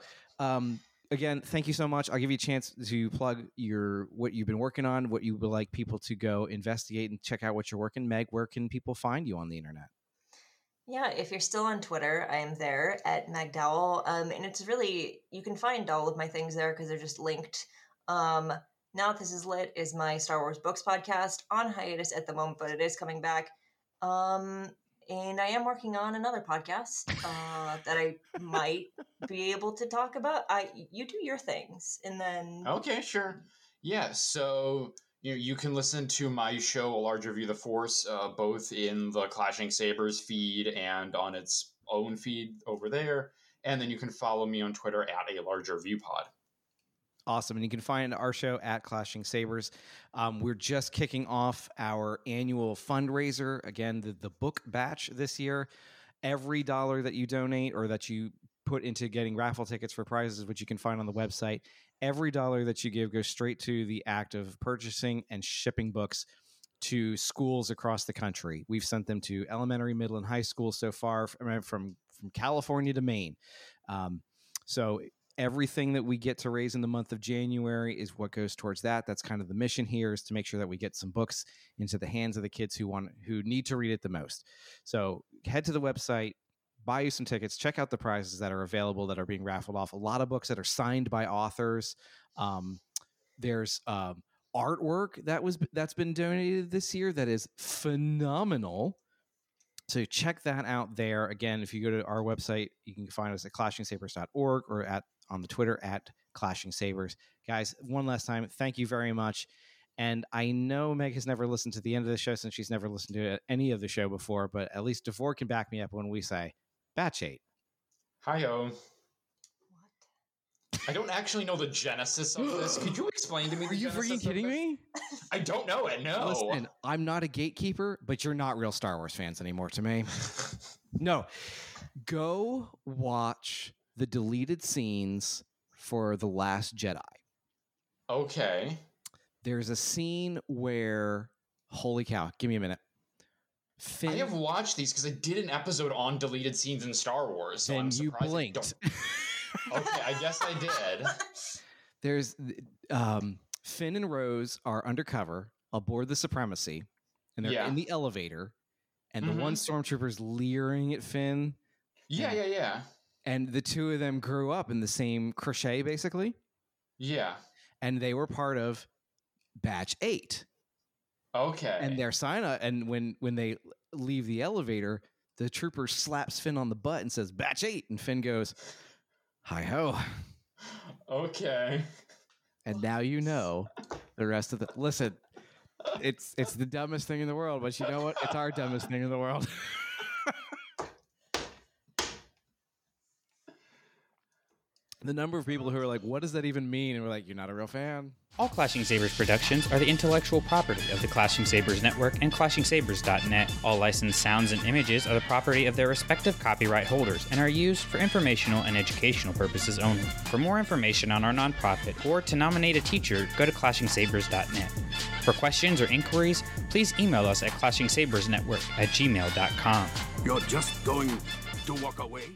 again, thank you so much. I'll give you a chance to plug what you've been working on, what you would like people to go investigate and check out what you're working. Meg, where can people find you on the internet? Yeah, if you're still on Twitter, I am there at Meg Dowell. And it's really, you can find all of my things there because they're just linked. Now That This Is Lit is my Star Wars books podcast, on hiatus at the moment, but it is coming back. And I am working on another podcast that I might be able to talk about. You do your things and then. Okay, sure. Yeah, so you can listen to my show, A Larger View of the Force, both in the Clashing Sabers feed and on its own feed over there. And then you can follow me on Twitter at A Larger View Pod. Awesome. And you can find our show at Clashing Sabers. We're just kicking off our annual fundraiser. Again, the book batch this year. Every dollar that you donate or that you put into getting raffle tickets for prizes, which you can find on the website, every dollar that you give goes straight to the act of purchasing and shipping books to schools across the country. We've sent them to elementary, middle, and high school so far, from California to Maine. So everything that we get to raise in the month of January is what goes towards that. That's kind of the mission here, is to make sure that we get some books into the hands of the kids who need to read it the most. So head to the website, buy you some tickets, check out the prizes that are available that are being raffled off. A lot of books that are signed by authors. There's artwork that's been donated this year that is phenomenal. So check that out there. Again, if you go to our website, you can find us at ClashingSabers.org or on the Twitter at Clashing Sabers. Guys, one last time, thank you very much. And I know Meg has never listened to the end of the show since she's never listened to any of the show before, but at least DeVore can back me up when we say Batch 8. Hi-yo. What? I don't actually know the genesis of this. Could you explain to me? Are you freaking kidding me? I don't know it, no. Listen, I'm not a gatekeeper, but you're not real Star Wars fans anymore to me. No. Go watch the deleted scenes for The Last Jedi. Okay. There's a scene where, holy cow, give me a minute. Finn, I have watched these because I did an episode on deleted scenes in Star Wars. So and you blinked. Okay, I guess I did. There's Finn and Rose are undercover aboard the Supremacy, and they're in the elevator, and the one stormtrooper's leering at Finn. Yeah. And the two of them grew up in the same crochet, basically. Yeah. And they were part of Batch 8. Okay. And their sign up, and when they leave the elevator, the trooper slaps Finn on the butt and says Batch 8, and Finn goes, "Hi ho." Okay. And now you know the rest of the. Listen, it's the dumbest thing in the world, but you know what? It's our dumbest thing in the world. The number of people who are like, what does that even mean? And we're like, you're not a real fan. All Clashing Sabers productions are the intellectual property of the Clashing Sabers Network and ClashingSabers.net. All licensed sounds and images are the property of their respective copyright holders and are used for informational and educational purposes only. For more information on our nonprofit or to nominate a teacher, go to ClashingSabers.net. For questions or inquiries, please email us at ClashingSabersNetwork@gmail.com. You're just going to walk away?